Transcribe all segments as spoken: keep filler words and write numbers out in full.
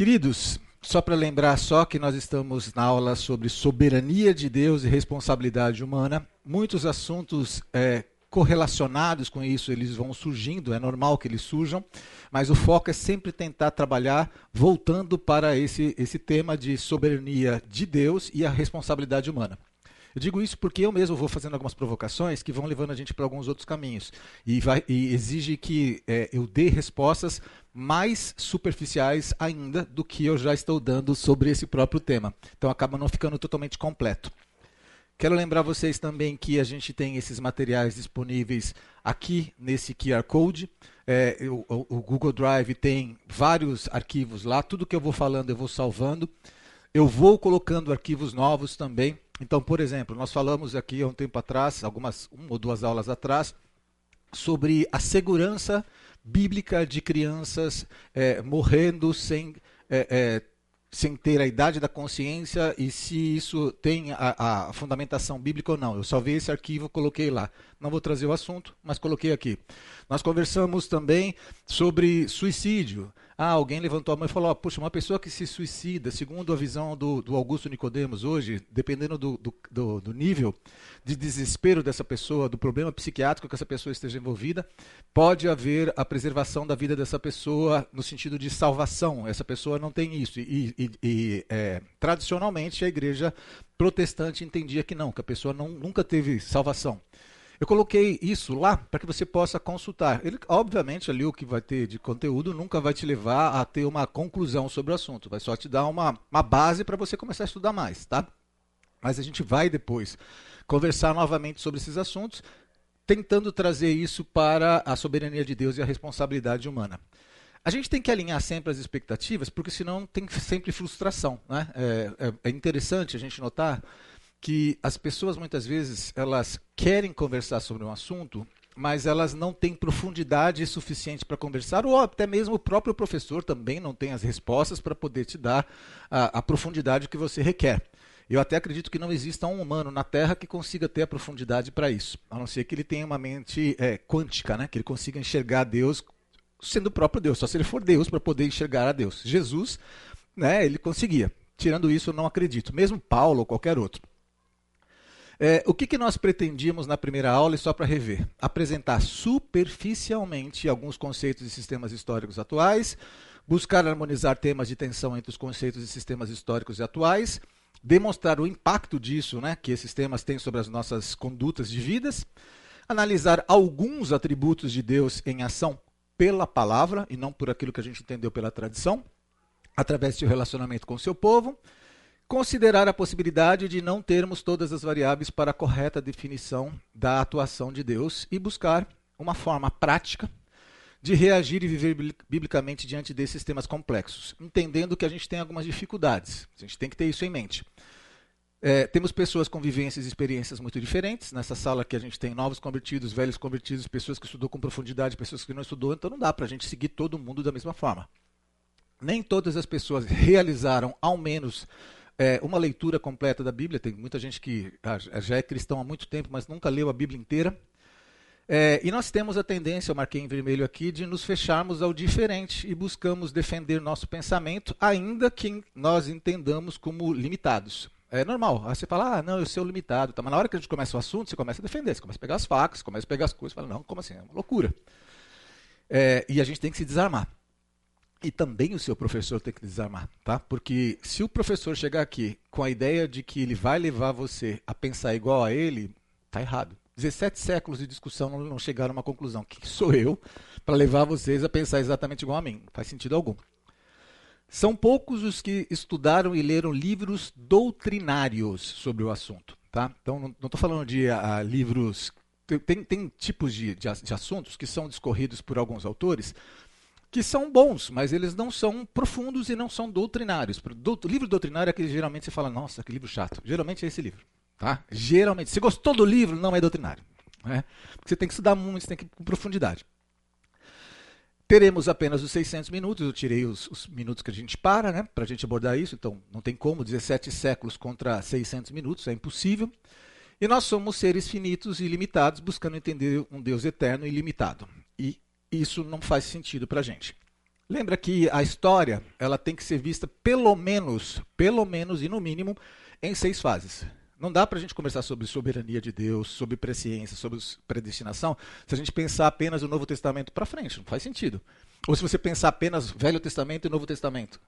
Queridos, só para lembrar só que nós estamos na aula sobre soberania de Deus e responsabilidade humana. Muitos assuntos é, correlacionados com isso, eles vão surgindo, é normal que eles surjam, mas o foco é sempre tentar trabalhar voltando para esse, esse tema de soberania de Deus e a responsabilidade humana. Eu digo isso porque eu mesmo vou fazendo algumas provocações que vão levando a gente para alguns outros caminhos e, vai, e exige que é, eu dê respostas mais superficiais ainda do que eu já estou dando sobre esse próprio tema. Então acaba não ficando totalmente completo. Quero lembrar vocês também que a gente tem esses materiais disponíveis aqui nesse Q R Code. É, eu, o Google Drive tem vários arquivos lá. Tudo que eu vou falando eu vou salvando. Eu vou colocando arquivos novos também. Então, por exemplo, nós falamos aqui há um tempo atrás, algumas uma ou duas aulas atrás, sobre a segurança bíblica de crianças é, morrendo sem, é, é, sem ter a idade da consciência e se isso tem a, a fundamentação bíblica ou não. Eu salvei esse arquivo, coloquei lá. Não vou trazer o assunto, mas coloquei aqui. Nós conversamos também sobre suicídio. Ah, alguém levantou a mão e falou, oh, puxa, uma pessoa que se suicida, segundo a visão do, do Augusto Nicodemos hoje, dependendo do, do, do, do nível de desespero dessa pessoa, do problema psiquiátrico que essa pessoa esteja envolvida, pode haver a preservação da vida dessa pessoa no sentido de salvação. Essa pessoa não tem isso. E, e, e é, tradicionalmente a igreja protestante entendia que não, que a pessoa não, nunca teve salvação. Eu coloquei isso lá para que você possa consultar. Ele, obviamente, ali o que vai ter de conteúdo nunca vai te levar a ter uma conclusão sobre o assunto. Vai só te dar uma, uma base para você começar a estudar mais, tá? Mas a gente vai depois conversar novamente sobre esses assuntos, tentando trazer isso para a soberania de Deus e a responsabilidade humana. A gente tem que alinhar sempre as expectativas, porque senão tem sempre frustração, né? É, é, é interessante a gente notar que as pessoas muitas vezes elas querem conversar sobre um assunto, mas elas não têm profundidade suficiente para conversar, ou até mesmo o próprio professor também não tem as respostas para poder te dar a, a profundidade que você requer. Eu até acredito que não exista um humano na Terra que consiga ter a profundidade para isso, a não ser que ele tenha uma mente é, quântica, né? Que ele consiga enxergar Deus sendo o próprio Deus, só se ele for Deus para poder enxergar a Deus. Jesus, né, ele conseguia. Tirando isso, eu não acredito. Mesmo Paulo ou qualquer outro. É, o que, que nós pretendíamos na primeira aula, e só para rever? Apresentar superficialmente alguns conceitos e sistemas históricos atuais, buscar harmonizar temas de tensão entre os conceitos e sistemas históricos e atuais, demonstrar o impacto disso, né, que esses temas têm sobre as nossas condutas de vidas, analisar alguns atributos de Deus em ação pela palavra, e não por aquilo que a gente entendeu pela tradição, através de relacionamento com o seu povo, considerar a possibilidade de não termos todas as variáveis para a correta definição da atuação de Deus e buscar uma forma prática de reagir e viver biblicamente diante desses temas complexos, entendendo que a gente tem algumas dificuldades. A gente tem que ter isso em mente. É, temos pessoas com vivências e experiências muito diferentes. Nessa sala que a gente tem novos convertidos, velhos convertidos, pessoas que estudou com profundidade, pessoas que não estudou, então não dá para a gente seguir todo mundo da mesma forma. Nem todas as pessoas realizaram, ao menos, É uma leitura completa da Bíblia. Tem muita gente que já é cristão há muito tempo, mas nunca leu a Bíblia inteira. É, e nós temos a tendência, eu marquei em vermelho aqui, de nos fecharmos ao diferente e buscamos defender nosso pensamento, ainda que nós entendamos como limitados. É normal. Aí você fala, ah, não, eu sou limitado. Tá, mas na hora que a gente começa o assunto, você começa a defender, você começa a pegar as facas, começa a pegar as coisas, fala, não, como assim? É uma loucura. É, e a gente tem que se desarmar. E também o seu professor tem que desarmar, tá? Porque se o professor chegar aqui com a ideia de que ele vai levar você a pensar igual a ele, tá errado. dezessete séculos de discussão não chegaram a uma conclusão. Quem sou eu para levar vocês a pensar exatamente igual a mim? Não faz sentido algum. São poucos os que estudaram e leram livros doutrinários sobre o assunto, tá? Então, não estou falando de a, livros... Tem, tem tipos de, de, de assuntos que são discorridos por alguns autores que são bons, mas eles não são profundos e não são doutrinários. Dout- livro doutrinário é que geralmente você fala, nossa, que livro chato. Geralmente é esse livro. Tá? Geralmente. Se gostou do livro, não é doutrinário. Né? Porque você tem que estudar muito, você tem que ir com profundidade. Teremos apenas os seiscentos minutos, eu tirei os, os minutos que a gente para, né, para a gente abordar isso, então não tem como, dezessete séculos contra seiscentos minutos, é impossível. E nós somos seres finitos e limitados, buscando entender um Deus eterno e ilimitado. E isso não faz sentido para a gente. Lembra que a história ela tem que ser vista pelo menos, pelo menos e no mínimo, em seis fases. Não dá para a gente conversar sobre soberania de Deus, sobre presciência, sobre predestinação, se a gente pensar apenas o Novo Testamento para frente, não faz sentido. Ou se você pensar apenas Velho Testamento e Novo Testamento.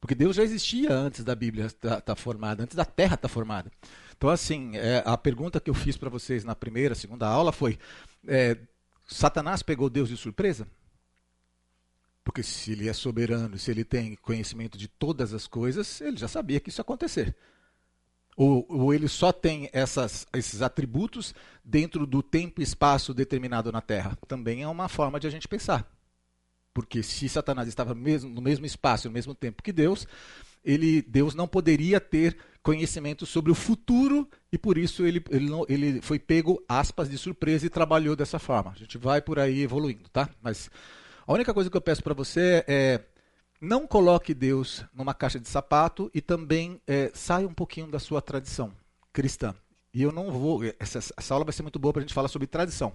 Porque Deus já existia antes da Bíblia estar tá formada, antes da Terra estar tá formada. Então, assim, é, a pergunta que eu fiz para vocês na primeira, segunda aula foi, é, Satanás pegou Deus de surpresa? Porque se ele é soberano, se ele tem conhecimento de todas as coisas, ele já sabia que isso ia acontecer. Ou, ou ele só tem essas, esses atributos dentro do tempo e espaço determinado na Terra. Também é uma forma de a gente pensar. Porque se Satanás estava mesmo, no mesmo espaço, no mesmo tempo que Deus, ele, Deus não poderia ter conhecimento sobre o futuro e por isso ele, ele, não, ele foi pego, aspas, de surpresa e trabalhou dessa forma. A gente vai por aí evoluindo, tá? Mas... a única coisa que eu peço para você é não coloque Deus numa caixa de sapato e também é, saia um pouquinho da sua tradição cristã. E eu não vou... Essa, essa aula vai ser muito boa para a gente falar sobre tradição.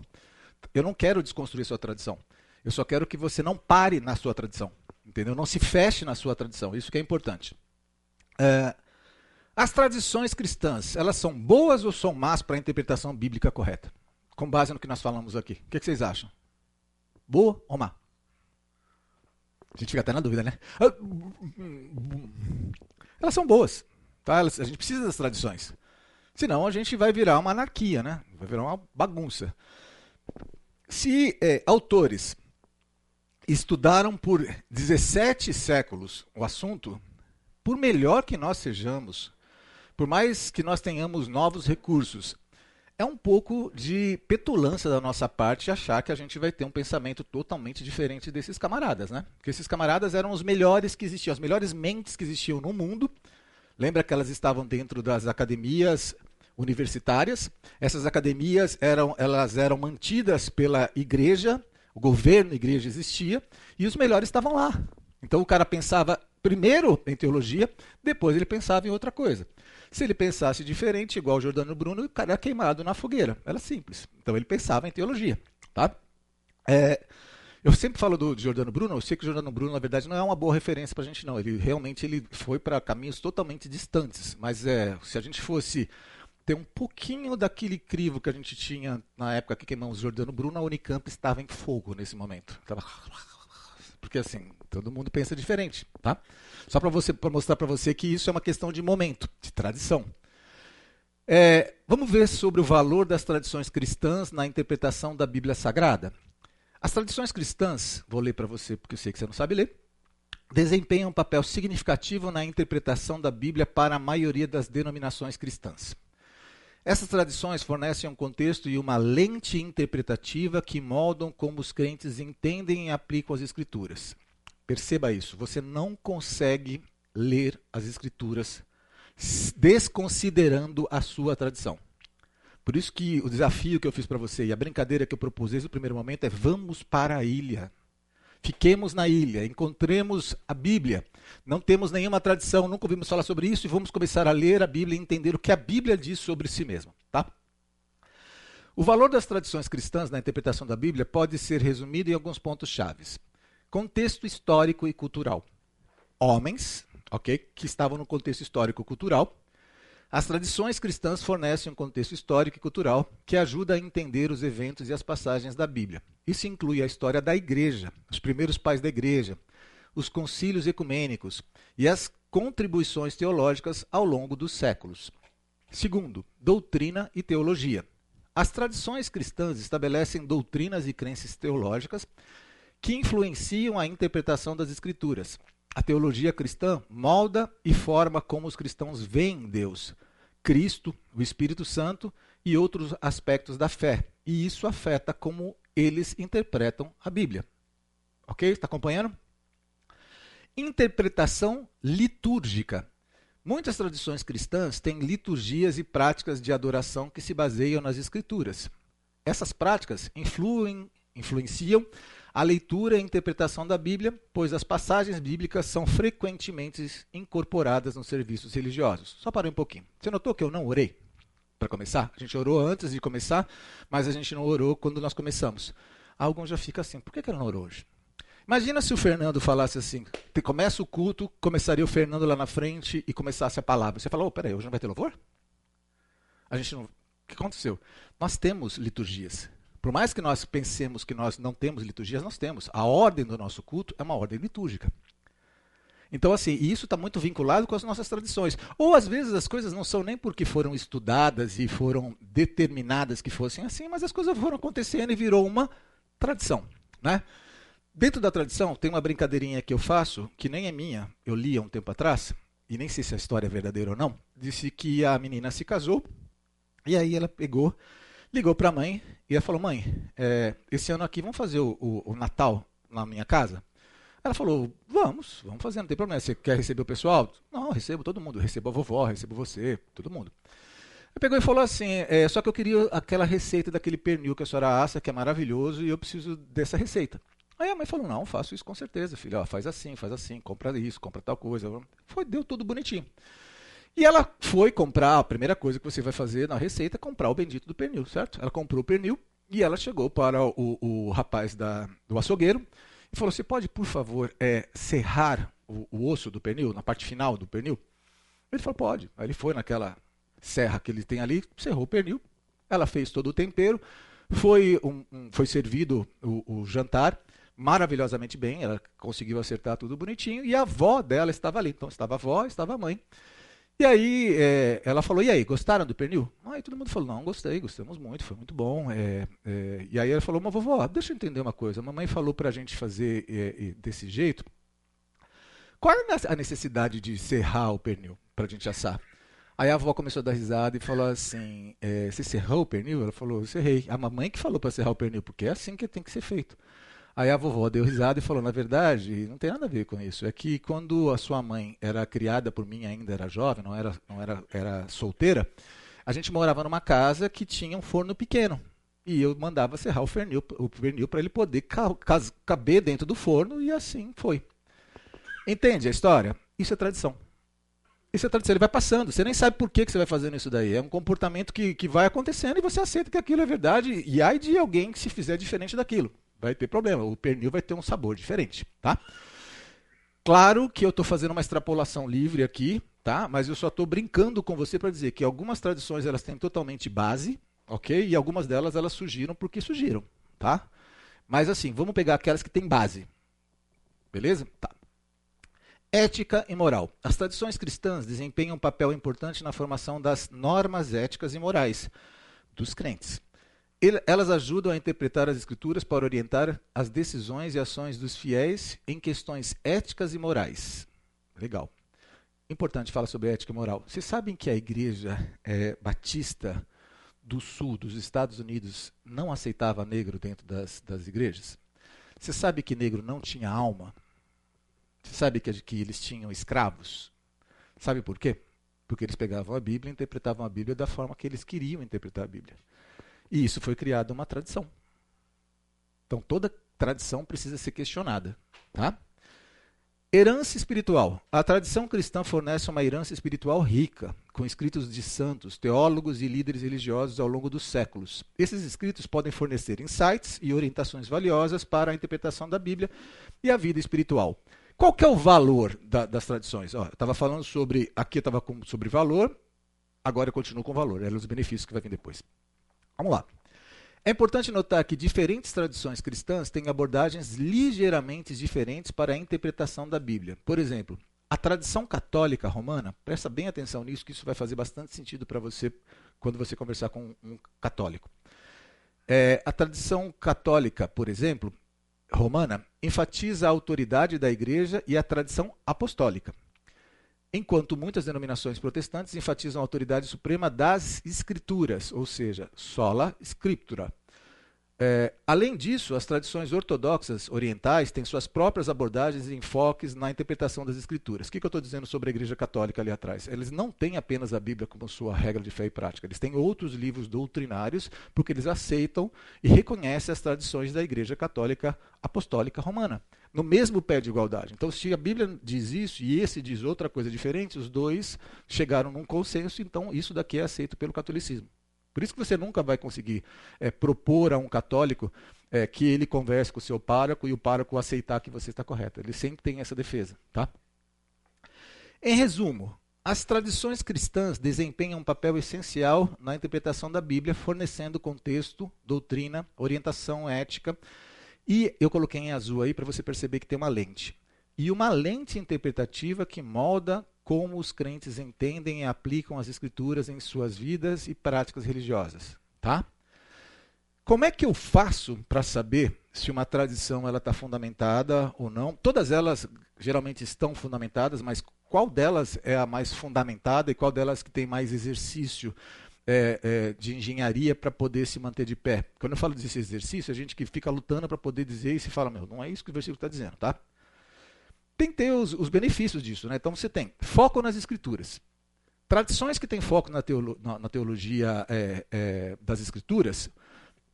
Eu não quero desconstruir a sua tradição. Eu só quero que você não pare na sua tradição. Entendeu? Não se feche na sua tradição. Isso que é importante. É, as tradições cristãs, elas são boas ou são más para a interpretação bíblica correta? Com base no que nós falamos aqui. O que, que vocês acham? Boa ou má? A gente fica até na dúvida, né? Elas são boas, tá? Elas, a gente precisa das tradições. Senão a gente vai virar uma anarquia, né? Vai virar uma bagunça. Se é, autores estudaram por dezessete séculos o assunto, por melhor que nós sejamos, por mais que nós tenhamos novos recursos, é um pouco de petulância da nossa parte achar que a gente vai ter um pensamento totalmente diferente desses camaradas, né? Porque esses camaradas eram os melhores que existiam, as melhores mentes que existiam no mundo. Lembra que elas estavam dentro das academias universitárias? Essas academias eram, elas eram mantidas pela igreja, o governo da igreja existia, e os melhores estavam lá. Então o cara pensava primeiro em teologia, depois ele pensava em outra coisa. Se ele pensasse diferente, igual o Giordano Bruno, o cara era queimado na fogueira. Era simples. Então ele pensava em teologia. Tá? É, eu sempre falo do Giordano Bruno, eu sei que o Giordano Bruno, na verdade, não é uma boa referência para a gente, não. Ele realmente ele foi para caminhos totalmente distantes. Mas é, se a gente fosse ter um pouquinho daquele crivo que a gente tinha na época que queimamos o Giordano Bruno, a Unicamp estava em fogo nesse momento. Estava... porque assim, todo mundo pensa diferente, tá? Só para você, para mostrar para você que isso é uma questão de momento, de tradição. É, vamos ver sobre o valor das tradições cristãs na interpretação da Bíblia Sagrada. As tradições cristãs, vou ler para você porque eu sei que você não sabe ler, desempenham um papel significativo na interpretação da Bíblia para a maioria das denominações cristãs. Essas tradições fornecem um contexto e uma lente interpretativa que moldam como os crentes entendem e aplicam as Escrituras. Perceba isso, você não consegue ler as Escrituras desconsiderando a sua tradição. Por isso que o desafio que eu fiz para você e a brincadeira que eu propus desde o primeiro momento é vamos para a ilha. Fiquemos na ilha, encontremos a Bíblia, não temos nenhuma tradição, nunca ouvimos falar sobre isso e vamos começar a ler a Bíblia e entender o que a Bíblia diz sobre si mesma. Tá? O valor das tradições cristãs na interpretação da Bíblia pode ser resumido em alguns pontos chaves. Contexto histórico e cultural. Homens, ok, que estavam no contexto histórico e cultural. As tradições cristãs fornecem um contexto histórico e cultural que ajuda a entender os eventos e as passagens da Bíblia. Isso inclui a história da igreja, os primeiros pais da igreja, os concílios ecumênicos e as contribuições teológicas ao longo dos séculos. Segundo, doutrina e teologia. As tradições cristãs estabelecem doutrinas e crenças teológicas que influenciam a interpretação das Escrituras. A teologia cristã molda e forma como os cristãos veem Deus, Cristo, o Espírito Santo e outros aspectos da fé. E isso afeta como eles interpretam a Bíblia. Ok? Está acompanhando? Interpretação litúrgica. Muitas tradições cristãs têm liturgias e práticas de adoração que se baseiam nas Escrituras. Essas práticas influem, influenciam a leitura e interpretação da Bíblia, pois as passagens bíblicas são frequentemente incorporadas nos serviços religiosos. Só parei um pouquinho. Você notou que eu não orei para começar? A gente orou antes de começar, mas a gente não orou quando nós começamos. Alguns já ficam assim, por que eu não oro hoje? Imagina se o Fernando falasse assim, começa o culto, começaria o Fernando lá na frente e começasse a palavra. Você fala, oh, peraí, hoje não vai ter louvor? A gente não... O que aconteceu? Nós temos liturgias. Por mais que nós pensemos que nós não temos liturgias, nós temos. A ordem do nosso culto é uma ordem litúrgica. Então, assim, e isso está muito vinculado com as nossas tradições. Ou, às vezes, as coisas não são nem porque foram estudadas e foram determinadas que fossem assim, mas as coisas foram acontecendo e virou uma tradição, né? Dentro da tradição, tem uma brincadeirinha que eu faço, que nem é minha, eu li há um tempo atrás, e nem sei se a história é verdadeira ou não, disse que a menina se casou, e aí ela pegou, ligou para a mãe, e ela falou, mãe, é, esse ano aqui vamos fazer o, o, o Natal na minha casa? Ela falou, vamos, vamos fazer, não tem problema. Você quer receber o pessoal? Não, recebo todo mundo, recebo a vovó, recebo você, todo mundo. Ela pegou e falou assim, é, só que eu queria aquela receita daquele pernil que a senhora assa, que é maravilhoso, e eu preciso dessa receita. Aí a mãe falou, não, faço isso com certeza, filha, ó, faz assim, faz assim, compra isso, compra tal coisa. Foi, deu tudo bonitinho. E ela foi comprar, a primeira coisa que você vai fazer na receita é comprar o bendito do pernil, certo? Ela comprou o pernil e ela chegou para o, o rapaz da, do açougueiro, e falou, você pode, por favor, é, serrar o, o osso do pernil, na parte final do pernil? Ele falou, pode. Aí ele foi naquela serra que ele tem ali, serrou o pernil, ela fez todo o tempero, foi, um, um, foi servido o, o jantar, maravilhosamente bem, ela conseguiu acertar tudo bonitinho, e a avó dela estava ali, então estava a avó, estava a mãe. E aí é, ela falou, e aí, gostaram do pernil? Aí todo mundo falou, não, gostei, gostamos muito, foi muito bom. É, é, e aí ela falou, mas vovó, deixa eu entender uma coisa, a mamãe falou para a gente fazer é, é, desse jeito, qual é a necessidade de serrar o pernil para a gente assar? Aí a avó começou a dar risada e falou assim, é, você serrou o pernil? Ela falou, serrei, a mamãe que falou para serrar o pernil, porque é assim que tem que ser feito. Aí a vovó deu risada e falou, na verdade, não tem nada a ver com isso. É que quando a sua mãe era criada por mim, ainda era jovem, não era, não era, era solteira, a gente morava numa casa que tinha um forno pequeno. E eu mandava serrar o pernil, o pernil para ele poder ca, ca, caber dentro do forno e assim foi. Entende a história? Isso é tradição. Isso é tradição, ele vai passando. Você nem sabe por que, que você vai fazendo isso daí. É um comportamento que, que vai acontecendo e você aceita que aquilo é verdade. E ai de alguém que se fizer diferente daquilo. Vai ter problema, o pernil vai ter um sabor diferente, tá? Claro que eu estou fazendo uma extrapolação livre aqui, tá? Mas eu só estou brincando com você para dizer que algumas tradições elas têm totalmente base, ok? E algumas delas elas surgiram porque surgiram, tá? Mas assim, vamos pegar aquelas que têm base, beleza? Tá. Ética e moral. As tradições cristãs desempenham um papel importante na formação das normas éticas e morais dos crentes. Elas ajudam a interpretar as Escrituras para orientar as decisões e ações dos fiéis em questões éticas e morais. Legal. Importante falar sobre ética e moral. Vocês sabem que a igreja é, batista do sul, dos Estados Unidos, não aceitava negro dentro das, das igrejas? Você sabe que negro não tinha alma? Você sabe que, que eles tinham escravos? Sabe por quê? Porque eles pegavam a Bíblia e interpretavam a Bíblia da forma que eles queriam interpretar a Bíblia. E isso foi criado uma tradição. Então toda tradição precisa ser questionada, tá? Herança espiritual. A tradição cristã fornece uma herança espiritual rica, com escritos de santos, teólogos e líderes religiosos ao longo dos séculos. Esses escritos podem fornecer insights e orientações valiosas para a interpretação da Bíblia e a vida espiritual. Qual que é o valor da, das tradições? Ó, eu estava falando sobre, aqui eu estava sobre valor, agora eu continuo com valor, é os benefícios que vai vir depois. Vamos lá. É importante notar que diferentes tradições cristãs têm abordagens ligeiramente diferentes para a interpretação da Bíblia. Por exemplo, a tradição católica romana, presta bem atenção nisso, que isso vai fazer bastante sentido para você quando você conversar com um católico. É, a tradição católica, por exemplo, romana, enfatiza a autoridade da igreja e a tradição apostólica. Enquanto muitas denominações protestantes enfatizam a autoridade suprema das Escrituras, ou seja, sola scriptura. É, além disso, as tradições ortodoxas orientais têm suas próprias abordagens e enfoques na interpretação das Escrituras. O que, que eu estou dizendo sobre a Igreja Católica ali atrás? Eles não têm apenas a Bíblia como sua regra de fé e prática, eles têm outros livros doutrinários, porque eles aceitam e reconhecem as tradições da Igreja Católica Apostólica Romana. No mesmo pé de igualdade. Então, se a Bíblia diz isso e esse diz outra coisa diferente, os dois chegaram num consenso, então isso daqui é aceito pelo catolicismo. Por isso que você nunca vai conseguir é, propor a um católico é, que ele converse com o seu pároco e o pároco aceitar que você está correto. Ele sempre tem essa defesa, tá? Em resumo, as tradições cristãs desempenham um papel essencial na interpretação da Bíblia, fornecendo contexto, doutrina, orientação ética. E eu coloquei em azul aí para você perceber que tem uma lente. E uma lente interpretativa que molda como os crentes entendem e aplicam as Escrituras em suas vidas e práticas religiosas, tá? Como é que eu faço para saber se uma tradição ela está fundamentada ou não? Todas elas geralmente estão fundamentadas, mas qual delas é a mais fundamentada e qual delas que tem mais exercício é, é, de engenharia para poder se manter de pé? Quando eu falo desse exercício, a gente que fica lutando para poder dizer e se fala, meu, não é isso que o versículo está dizendo, tá? Tem que ter os, os benefícios disso, né? Então você tem foco nas Escrituras. Tradições que têm foco na, teolo, na, na teologia é, é, das Escrituras,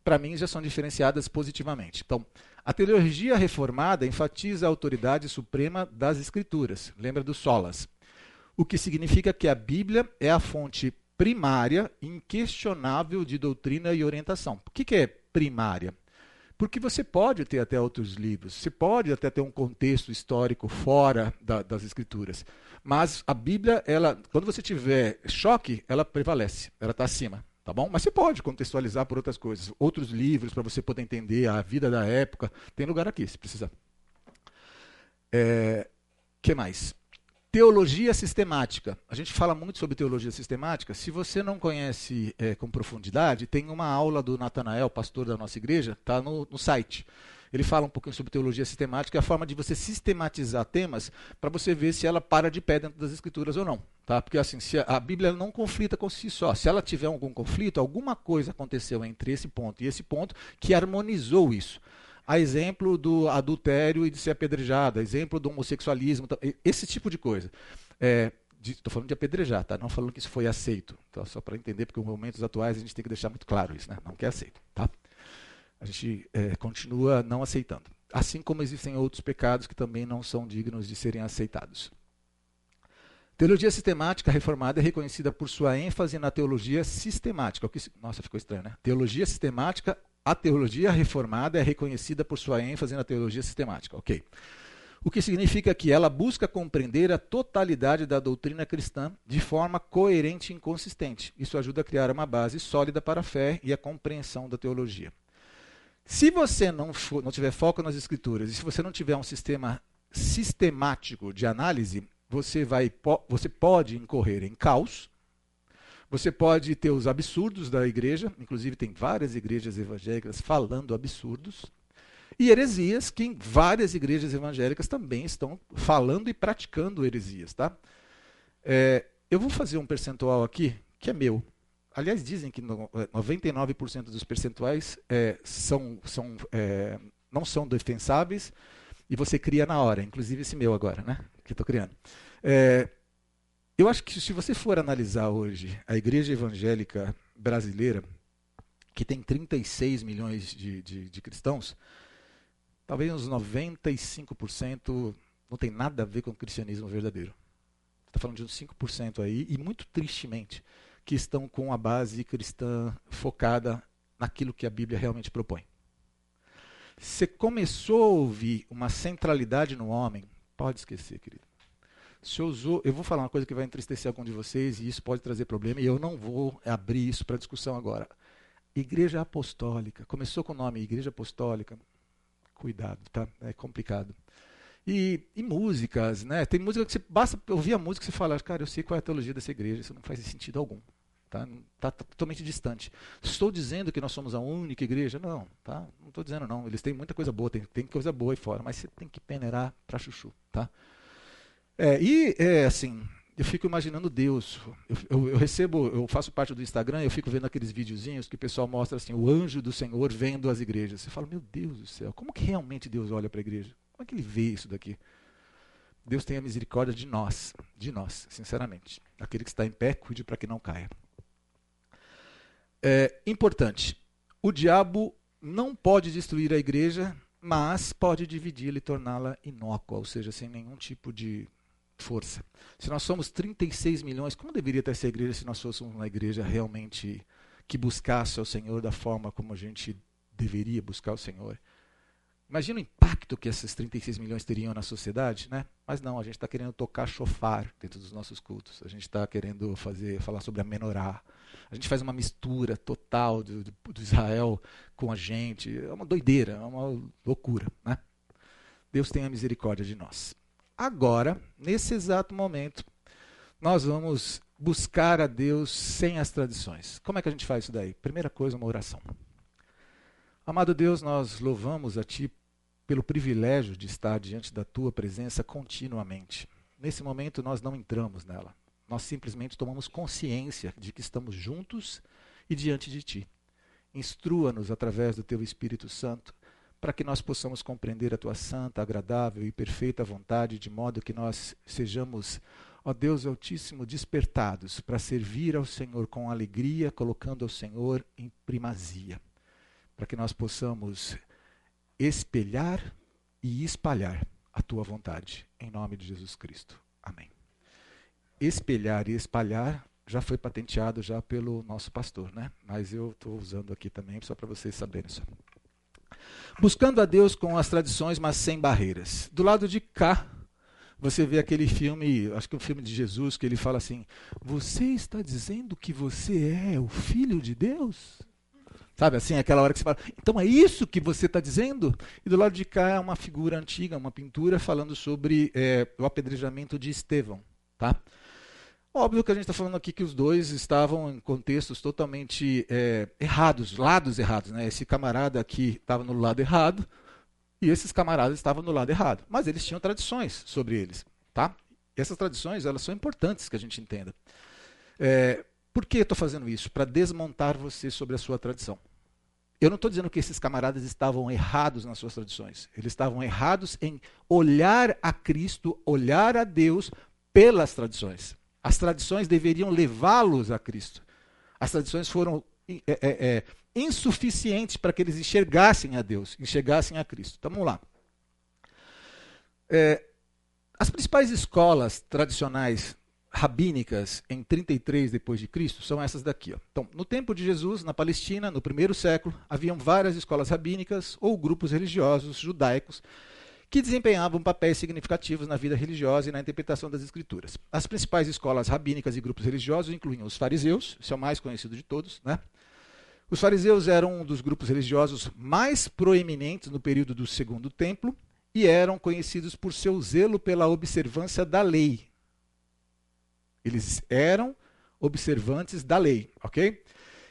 para mim, já são diferenciadas positivamente. Então, a teologia reformada enfatiza a autoridade suprema das Escrituras, lembra do solas, o que significa que a Bíblia é a fonte primária, inquestionável de doutrina e orientação. O que, que é primária? Porque você pode ter até outros livros, você pode até ter um contexto histórico fora da, das Escrituras, mas a Bíblia, ela, quando você tiver choque, ela prevalece, ela está acima, tá bom? Mas você pode contextualizar por outras coisas, outros livros para você poder entender a vida da época, tem lugar aqui, se precisar. É, que mais? Teologia sistemática. A gente fala muito sobre teologia sistemática. Se você não conhece é, com profundidade, tem uma aula do Natanael, pastor da nossa igreja, está no, no site. Ele fala um pouquinho sobre teologia sistemática, a forma de você sistematizar temas para você ver se ela para de pé dentro das Escrituras ou não. Tá? Porque assim, se a, a Bíblia não conflita com si só. Se ela tiver algum conflito, alguma coisa aconteceu entre esse ponto e esse ponto que harmonizou isso. A exemplo do adultério e de ser apedrejado, a exemplo do homossexualismo, esse tipo de coisa. É, estou falando de apedrejar, tá? Não falando que isso foi aceito. Tá? Só para entender, porque nos momentos atuais a gente tem que deixar muito claro isso, né? Não que é aceito. Tá? A gente é, continua não aceitando. Assim como existem outros pecados que também não são dignos de serem aceitados. Teologia sistemática reformada é reconhecida por sua ênfase na teologia sistemática. O que, nossa, ficou estranho, né? Teologia sistemática. A teologia reformada é reconhecida por sua ênfase na teologia sistemática, ok? O que significa que ela busca compreender a totalidade da doutrina cristã de forma coerente e consistente. Isso ajuda a criar uma base sólida para a fé e a compreensão da teologia. Se você não, for, não tiver foco nas Escrituras e se você não tiver um sistema sistemático de análise, você, vai, você pode incorrer em caos. Você pode ter os absurdos da igreja, inclusive tem várias igrejas evangélicas falando absurdos, e heresias que várias igrejas evangélicas também estão falando e praticando heresias. Tá? É, eu vou fazer um percentual aqui que é meu. Aliás, dizem que noventa e nove por cento dos percentuais é, são, são, é, não são defensáveis e você cria na hora, inclusive esse meu agora, né? Que estou criando. É, Eu acho que se você for analisar hoje a igreja evangélica brasileira, que tem trinta e seis milhões de, de, de cristãos, talvez uns noventa e cinco por cento não tem nada a ver com o cristianismo verdadeiro. Está falando de uns cinco por cento aí, e muito tristemente, que estão com a base cristã focada naquilo que a Bíblia realmente propõe. Você começou a ouvir uma centralidade no homem, pode esquecer, querido. Se eu, usou, eu vou falar uma coisa que vai entristecer algum de vocês e isso pode trazer problema e eu não vou abrir isso para discussão agora. Igreja Apostólica, começou com o nome Igreja Apostólica, cuidado, tá? É complicado. E, e músicas, né? Tem música que você basta ouvir a música e você fala, cara, eu sei qual é a teologia dessa igreja, isso não faz sentido algum. Tá? Tá totalmente distante. Estou dizendo que nós somos a única igreja? Não, tá? Não estou dizendo não. Eles têm muita coisa boa, tem, tem coisa boa aí fora, mas você tem que peneirar para chuchu, tá? É, e, é, assim, eu fico imaginando Deus, eu, eu, eu recebo, eu faço parte do Instagram, eu fico vendo aqueles videozinhos que o pessoal mostra assim, o anjo do Senhor vendo as igrejas. Você fala, meu Deus do céu, como que realmente Deus olha para a igreja? Como é que ele vê isso daqui? Deus tem a misericórdia de nós, de nós, sinceramente. Aquele que está em pé, cuide para que não caia. É, importante, o diabo não pode destruir a igreja, mas pode dividi-la e torná-la inócua, ou seja, sem nenhum tipo de força. Se nós somos trinta e seis milhões, como deveria ter essa igreja se nós fôssemos uma igreja realmente que buscasse ao Senhor da forma como a gente deveria buscar o Senhor. Imagina o impacto que esses trinta e seis milhões teriam na sociedade, né? Mas não, a gente está querendo tocar chofar dentro dos nossos cultos. A gente está querendo fazer, falar sobre a menorá. A gente faz uma mistura total do, do, do Israel com a gente. É uma doideira, é uma loucura, né? Deus tenha misericórdia de nós. Agora, nesse exato momento, nós vamos buscar a Deus sem as tradições. Como é que a gente faz isso daí? Primeira coisa, uma oração. Amado Deus, nós louvamos a Ti pelo privilégio de estar diante da Tua presença continuamente. Nesse momento nós não entramos nela, nós simplesmente tomamos consciência de que estamos juntos e diante de Ti. Instrua-nos através do Teu Espírito Santo para que nós possamos compreender a Tua santa, agradável e perfeita vontade, de modo que nós sejamos, ó Deus Altíssimo, despertados para servir ao Senhor com alegria, colocando ao Senhor em primazia, para que nós possamos espelhar e espalhar a Tua vontade, em nome de Jesus Cristo. Amém. Espelhar e espalhar já foi patenteado já pelo nosso pastor, né? Mas eu estou usando aqui também, só para vocês saberem isso. Buscando a Deus com as tradições, mas sem barreiras. Do lado de cá, você vê aquele filme, acho que é um filme de Jesus, que ele fala assim, você está dizendo que você é o Filho de Deus? Sabe, assim, aquela hora que você fala, então é isso que você está dizendo? E do lado de cá é uma figura antiga, uma pintura, falando sobre é, o apedrejamento de Estevão. Tá? Óbvio que a gente está falando aqui que os dois estavam em contextos totalmente é, errados, lados errados. Né? Esse camarada aqui estava no lado errado, e esses camaradas estavam no lado errado. Mas eles tinham tradições sobre eles. Tá? E essas tradições, elas são importantes que a gente entenda. É, por que eu estou fazendo isso? Para desmontar você sobre a sua tradição. Eu não estou dizendo que esses camaradas estavam errados nas suas tradições. Eles estavam errados em olhar a Cristo, olhar a Deus pelas tradições. As tradições deveriam levá-los a Cristo. As tradições foram é, é, é, insuficientes para que eles enxergassem a Deus, enxergassem a Cristo. Então vamos lá. É, as principais escolas tradicionais rabínicas em trinta e três depois de Cristo são essas daqui. Ó. Então, no tempo de Jesus, na Palestina, no primeiro século, haviam várias escolas rabínicas ou grupos religiosos judaicos que desempenhavam papéis significativos na vida religiosa e na interpretação das Escrituras. As principais escolas rabínicas e grupos religiosos incluíam os fariseus, esse é o mais conhecido de todos, né? Os fariseus eram um dos grupos religiosos mais proeminentes no período do Segundo Templo e eram conhecidos por seu zelo pela observância da lei. Eles eram observantes da lei, ok?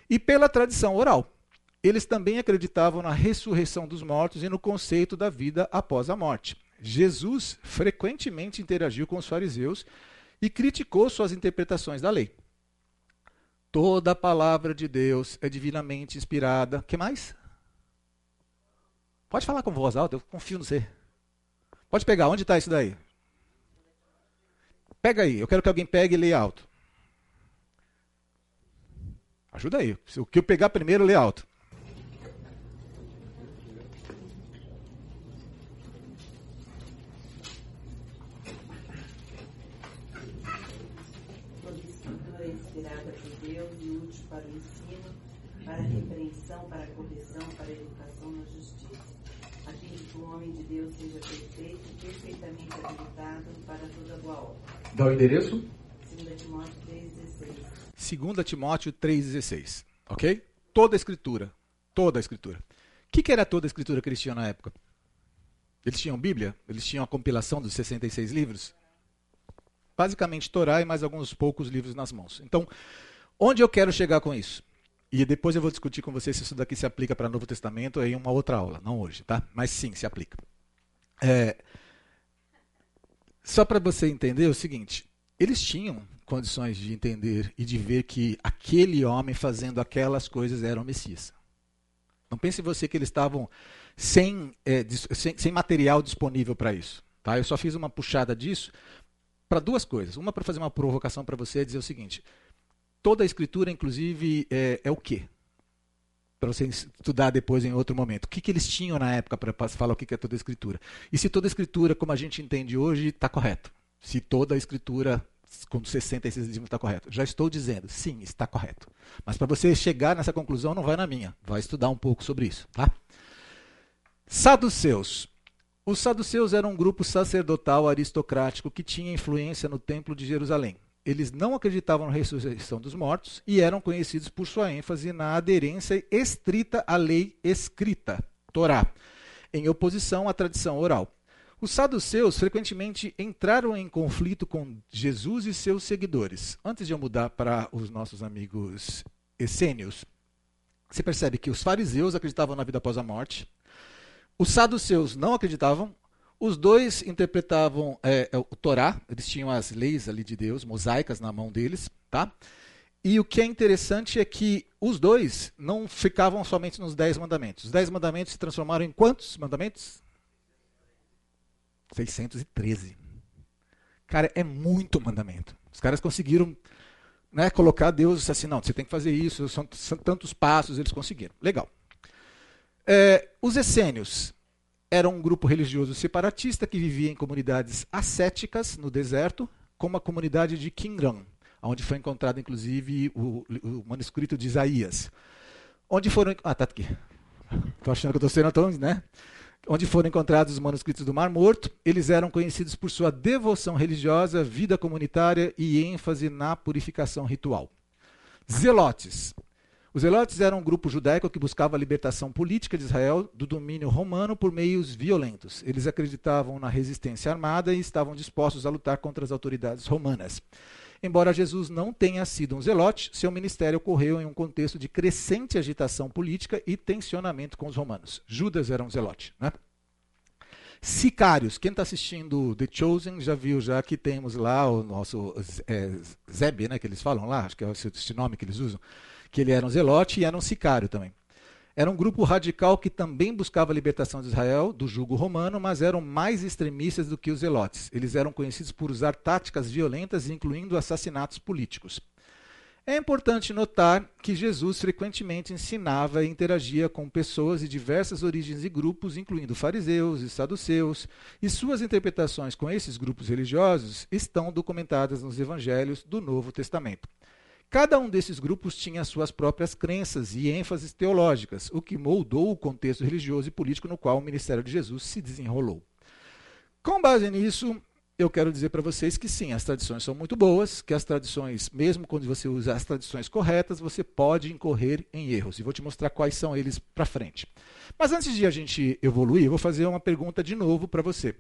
E pela tradição oral. Eles também acreditavam na ressurreição dos mortos e no conceito da vida após a morte. Jesus frequentemente interagiu com os fariseus e criticou suas interpretações da lei. Toda a palavra de Deus é divinamente inspirada. O que mais? Pode falar com voz alta, eu confio no você. Pode pegar, onde está isso daí? Pega aí, eu quero que alguém pegue e leia alto. Ajuda aí. O que eu pegar primeiro, leia alto. Toda é inspirada por Deus e útil para o ensino, para a repreensão, para a correção, para a educação na justiça. A fim de que o homem de Deus seja perfeito, perfeitamente habilitado para toda boa obra. Dá o endereço? segunda Timóteo três dezesseis. segunda Timóteo três dezesseis. Ok? Toda a escritura. Toda a escritura. O que, que era toda a escritura que eles tinham na época? Eles tinham Bíblia? Eles tinham a compilação dos sessenta e seis livros? Basicamente, Torá e mais alguns poucos livros nas mãos. Então, onde eu quero chegar com isso? E depois eu vou discutir com vocês se isso daqui se aplica para o Novo Testamento em uma outra aula. Não hoje, tá? Mas sim, se aplica. É... Só para você entender é o seguinte, eles tinham condições de entender e de ver que aquele homem fazendo aquelas coisas era o Messias. Não pense você que eles estavam sem, é, sem, sem material disponível para isso. Tá? Eu só fiz uma puxada disso para duas coisas. Uma para fazer uma provocação para você e dizer o seguinte, toda a escritura, inclusive, é, é o quê? Para você estudar depois em outro momento. O que, que eles tinham na época para falar o que, que é toda a escritura? E se toda a escritura, como a gente entende hoje, está correto? Se toda a escritura quando você senta esses livros está correto. Já estou dizendo, sim, está correto. Mas para você chegar nessa conclusão, não vai na minha. Vai estudar um pouco sobre isso. Tá? Saduceus. Os saduceus eram um grupo sacerdotal aristocrático que tinha influência no Templo de Jerusalém. Eles não acreditavam na ressurreição dos mortos e eram conhecidos por sua ênfase na aderência estrita à lei escrita, Torá, em oposição à tradição oral. Os saduceus frequentemente entraram em conflito com Jesus e seus seguidores. Antes de eu mudar para os nossos amigos essênios, você percebe que os fariseus acreditavam na vida após a morte. Os saduceus não acreditavam, os dois interpretavam é, o Torá, eles tinham as leis ali de Deus, mosaicas na mão deles, tá? E o que é interessante é que os dois não ficavam somente nos dez mandamentos. Os dez mandamentos se transformaram em quantos mandamentos? seiscentos e treze. Cara, é muito mandamento. Os caras conseguiram, né, colocar Deus assim, não, você tem que fazer isso, são, são tantos passos, eles conseguiram. Legal. É, os essênios eram um grupo religioso separatista que vivia em comunidades ascéticas no deserto, como a comunidade de Qumran, onde foi encontrado inclusive o, o manuscrito de Isaías. Onde foram, ah, tá aqui. Tô achando que eu tô sendo tão, né? Onde foram encontrados os manuscritos do Mar Morto, eles eram conhecidos por sua devoção religiosa, vida comunitária e ênfase na purificação ritual. Zelotes. Os zelotes eram um grupo judaico que buscava a libertação política de Israel do domínio romano por meios violentos. Eles acreditavam na resistência armada e estavam dispostos a lutar contra as autoridades romanas. Embora Jesus não tenha sido um zelote, seu ministério ocorreu em um contexto de crescente agitação política e tensionamento com os romanos. Judas era um zelote, né? Sicários. Quem está assistindo The Chosen já viu já que temos lá o nosso é, Zeb, né, que eles falam lá, acho que é esse nome que eles usam, que ele era um zelote e era um sicário também. Era um grupo radical que também buscava a libertação de Israel do jugo romano, mas eram mais extremistas do que os zelotes. Eles eram conhecidos por usar táticas violentas, incluindo assassinatos políticos. É importante notar que Jesus frequentemente ensinava e interagia com pessoas de diversas origens e grupos, incluindo fariseus e saduceus, e suas interpretações com esses grupos religiosos estão documentadas nos evangelhos do Novo Testamento. Cada um desses grupos tinha suas próprias crenças e ênfases teológicas, o que moldou o contexto religioso e político no qual o ministério de Jesus se desenrolou. Com base nisso, eu quero dizer para vocês que sim, as tradições são muito boas, que as tradições, mesmo quando você usa as tradições corretas, você pode incorrer em erros. E vou te mostrar quais são eles para frente. Mas antes de a gente evoluir, eu vou fazer uma pergunta de novo para você.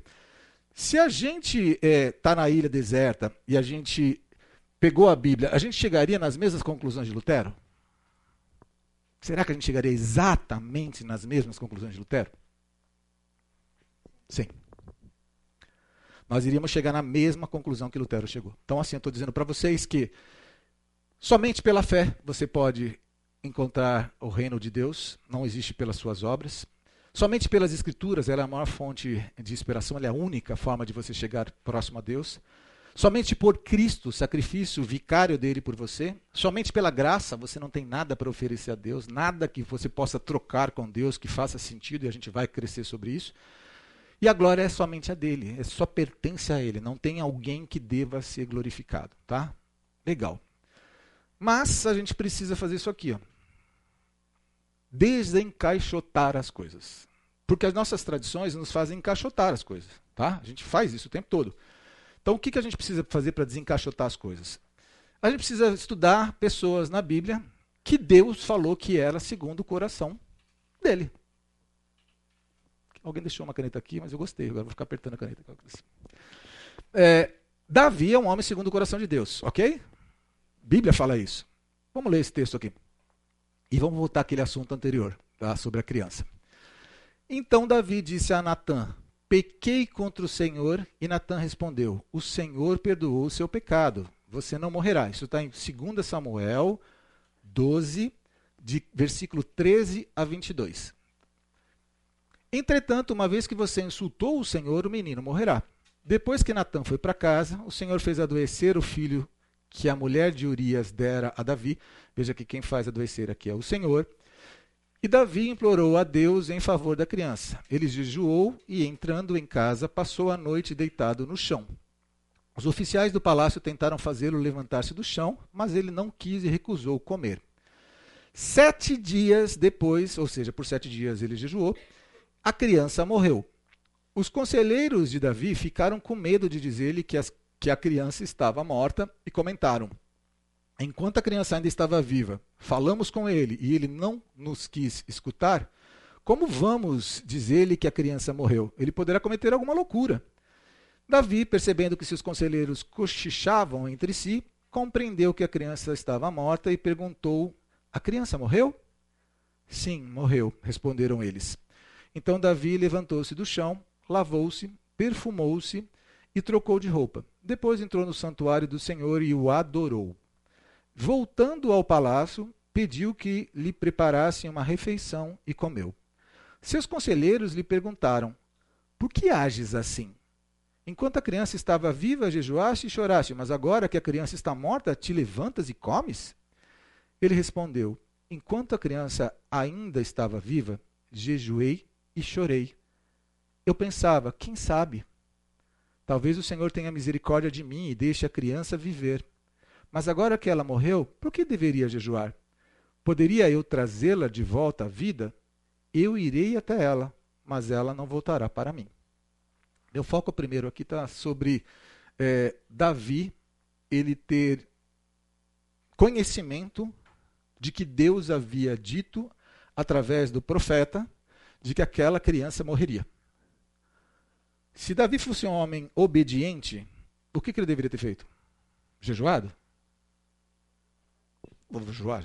Se a gente está na ilha deserta e a gente pegou a Bíblia, a gente chegaria nas mesmas conclusões de Lutero? Será que a gente chegaria exatamente nas mesmas conclusões de Lutero? Sim. Nós iríamos chegar na mesma conclusão que Lutero chegou. Então, assim, eu estou dizendo para vocês que somente pela fé você pode encontrar o reino de Deus, não existe pelas suas obras. Somente pelas Escrituras, ela é a maior fonte de inspiração, ela é a única forma de você chegar próximo a Deus. Somente por Cristo, o sacrifício vicário dele por você, somente pela graça, você não tem nada para oferecer a Deus, nada que você possa trocar com Deus, que faça sentido, e a gente vai crescer sobre isso. E a glória é somente a dele, é só pertence a ele, não tem alguém que deva ser glorificado, tá? Legal. Mas a gente precisa fazer isso aqui, ó. Desencaixotar as coisas. Porque as nossas tradições nos fazem encaixotar as coisas, tá? A gente faz isso o tempo todo. Então, o que, que a gente precisa fazer para desencaixotar as coisas? A gente precisa estudar pessoas na Bíblia que Deus falou que era segundo o coração dele. Alguém deixou uma caneta aqui, mas eu gostei. Agora vou ficar apertando a caneta. É, Davi é um homem segundo o coração de Deus, ok? Bíblia fala isso. Vamos ler esse texto aqui. E vamos voltar àquele assunto anterior, tá, sobre a criança. Então, Davi disse a Natã: pequei contra o Senhor, e Natã respondeu: o Senhor perdoou o seu pecado, você não morrerá. Isso está em dois Samuel doze, de versículo treze a vinte e dois. Entretanto, uma vez que você insultou o Senhor, o menino morrerá. Depois que Natã foi para casa, o Senhor fez adoecer o filho que a mulher de Urias dera a Davi. Veja que quem faz adoecer aqui é o Senhor. E Davi implorou a Deus em favor da criança. Ele jejuou e, entrando em casa, passou a noite deitado no chão. Os oficiais do palácio tentaram fazê-lo levantar-se do chão, mas ele não quis e recusou comer. Sete dias depois, ou seja, por sete dias ele jejuou, a criança morreu. Os conselheiros de Davi ficaram com medo de dizer-lhe que, as, que a criança estava morta e comentaram: enquanto a criança ainda estava viva, falamos com ele e ele não nos quis escutar, como vamos dizer-lhe que a criança morreu? Ele poderá cometer alguma loucura. Davi, percebendo que seus conselheiros cochichavam entre si, compreendeu que a criança estava morta e perguntou: a criança morreu? Sim, morreu, responderam eles. Então Davi levantou-se do chão, lavou-se, perfumou-se e trocou de roupa. Depois entrou no santuário do Senhor e o adorou. Voltando ao palácio, pediu que lhe preparassem uma refeição e comeu. Seus conselheiros lhe perguntaram: por que ages assim? Enquanto a criança estava viva, jejuaste e choraste, mas agora que a criança está morta, te levantas e comes? Ele respondeu: enquanto a criança ainda estava viva, jejuei e chorei. Eu pensava: quem sabe? Talvez o Senhor tenha misericórdia de mim e deixe a criança viver. Mas agora que ela morreu, por que deveria jejuar? Poderia eu trazê-la de volta à vida? Eu irei até ela, mas ela não voltará para mim. Meu foco primeiro aqui está sobre é, Davi, ele ter conhecimento de que Deus havia dito, através do profeta, de que aquela criança morreria. Se Davi fosse um homem obediente, o que, que ele deveria ter feito? Jejuado? Vou jejuar.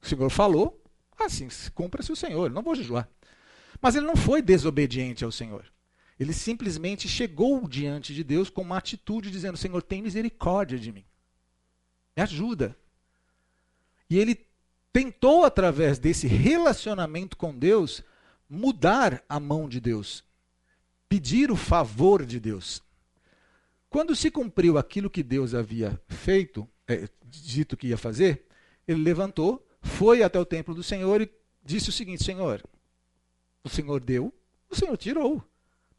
O Senhor falou, assim, cumpra-se o Senhor, não vou jejuar. Mas ele não foi desobediente ao Senhor. Ele simplesmente chegou diante de Deus com uma atitude dizendo: Senhor, tem misericórdia de mim, me ajuda. E ele tentou, através desse relacionamento com Deus, mudar a mão de Deus, pedir o favor de Deus. Quando se cumpriu aquilo que Deus havia feito, é, dito que ia fazer, ele levantou, foi até o templo do Senhor e disse o seguinte: Senhor, o Senhor deu, o Senhor tirou.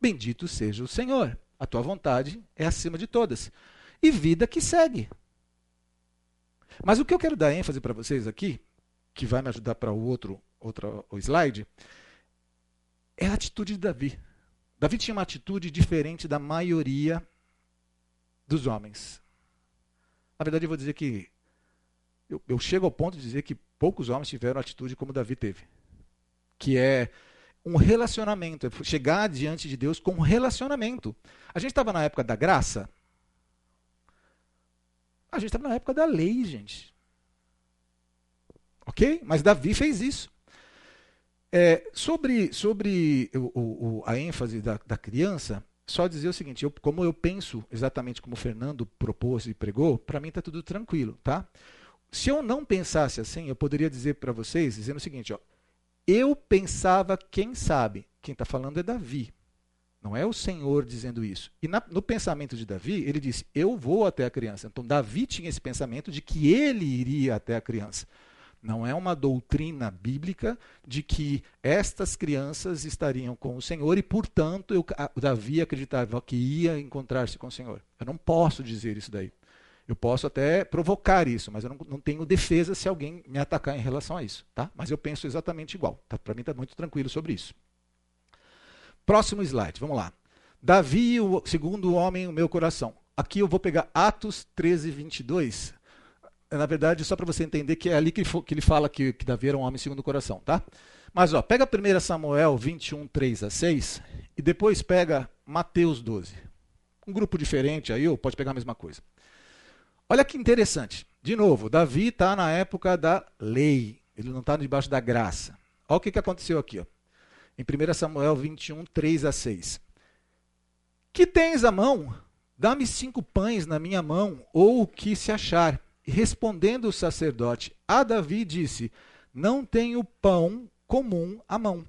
Bendito seja o Senhor, a tua vontade é acima de todas. E vida que segue. Mas o que eu quero dar ênfase para vocês aqui, que vai me ajudar para o outro, outro o slide, é a atitude de Davi. Davi tinha uma atitude diferente da maioria dos homens. Na verdade, eu vou dizer que eu, eu chego ao ponto de dizer que poucos homens tiveram atitude como Davi teve. Que é um relacionamento, é chegar diante de Deus com um relacionamento. A gente estava na época da graça? A gente estava na época da lei, gente. Ok? Mas Davi fez isso. É, sobre sobre o, o, a ênfase da, da criança, só dizer o seguinte: eu, como eu penso exatamente como o Fernando propôs e pregou, para mim está tudo tranquilo, tá? Se eu não pensasse assim, eu poderia dizer para vocês, dizendo o seguinte, ó: eu pensava, quem sabe? Quem está falando é Davi. Não é o Senhor dizendo isso. E na, no pensamento de Davi, ele disse: eu vou até a criança. Então Davi tinha esse pensamento de que ele iria até a criança. Não é uma doutrina bíblica de que estas crianças estariam com o Senhor e, portanto, eu, a, Davi acreditava que ia encontrar-se com o Senhor. Eu não posso dizer isso daí. Eu posso até provocar isso, mas eu não, não tenho defesa se alguém me atacar em relação a isso, tá? Mas eu penso exatamente igual. Tá? Para mim está muito tranquilo sobre isso. Próximo slide, vamos lá. Davi, o segundo homem, o meu coração. Aqui eu vou pegar Atos treze, vinte e dois. Na verdade, só para você entender que é ali que ele fala que, que Davi era um homem segundo o coração, tá? Mas ó, pega primeiro Samuel vinte e um, três a seis e depois pega Mateus doze. Um grupo diferente aí, ou pode pegar a mesma coisa. Olha que interessante. De novo, Davi está na época da lei. Ele não está debaixo da graça. Olha o que, que aconteceu aqui. Ó. Em primeiro Samuel vinte e um, três a seis. Que tens à mão? Dá-me cinco pães na minha mão, ou o que se achar. E respondendo o sacerdote a Davi, disse: não tenho pão comum à mão.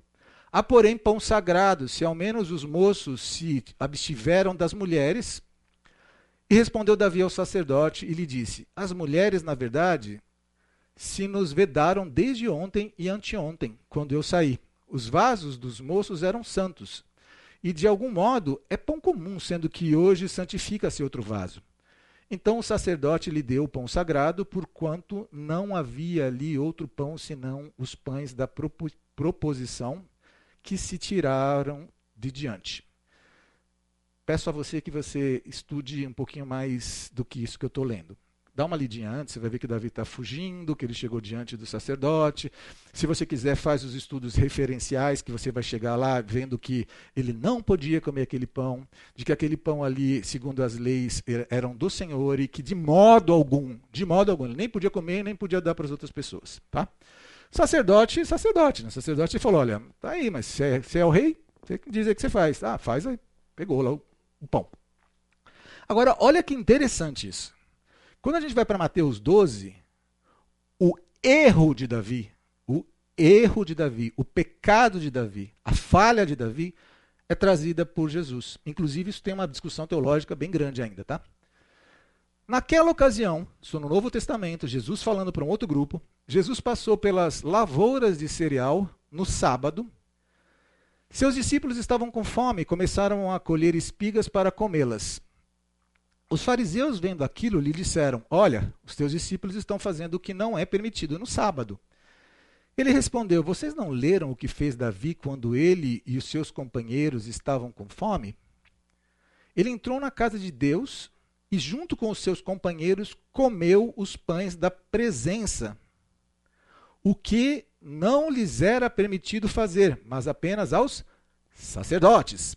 Há, porém, pão sagrado, se ao menos os moços se abstiveram das mulheres. E respondeu Davi ao sacerdote e lhe disse: as mulheres, na verdade, se nos vedaram desde ontem e anteontem, quando eu saí. Os vasos dos moços eram santos, e de algum modo é pão comum, sendo que hoje santifica-se outro vaso. Então o sacerdote lhe deu o pão sagrado, porquanto não havia ali outro pão senão os pães da proposição que se tiraram de diante. Peço a você que você estude um pouquinho mais do que isso que eu estou lendo. Dá uma lidinha antes, você vai ver que Davi está fugindo, que ele chegou diante do sacerdote. Se você quiser, faz os estudos referenciais, que você vai chegar lá vendo que ele não podia comer aquele pão, de que aquele pão ali, segundo as leis, eram do Senhor e que de modo algum, de modo algum, ele nem podia comer, nem podia dar para as outras pessoas. Tá? Sacerdote, sacerdote. Né? Sacerdote falou, olha, tá aí, mas você é, você é o rei, você diz aí o que você faz. Ah, faz aí. Pegou lá o, o pão. Agora, olha que interessante isso. Quando a gente vai para Mateus doze, o erro de Davi, o erro de Davi, o pecado de Davi, a falha de Davi é trazida por Jesus. Inclusive, isso tem uma discussão teológica bem grande ainda, tá? Naquela ocasião, isso no Novo Testamento, Jesus falando para um outro grupo, Jesus passou pelas lavouras de cereal no sábado. Seus discípulos estavam com fome e começaram a colher espigas para comê-las. Os fariseus, vendo aquilo, lhe disseram, olha, os teus discípulos estão fazendo o que não é permitido no sábado. Ele respondeu, vocês não leram o que fez Davi quando ele e os seus companheiros estavam com fome? Ele entrou na casa de Deus e, junto com os seus companheiros, comeu os pães da presença, o que não lhes era permitido fazer, mas apenas aos sacerdotes.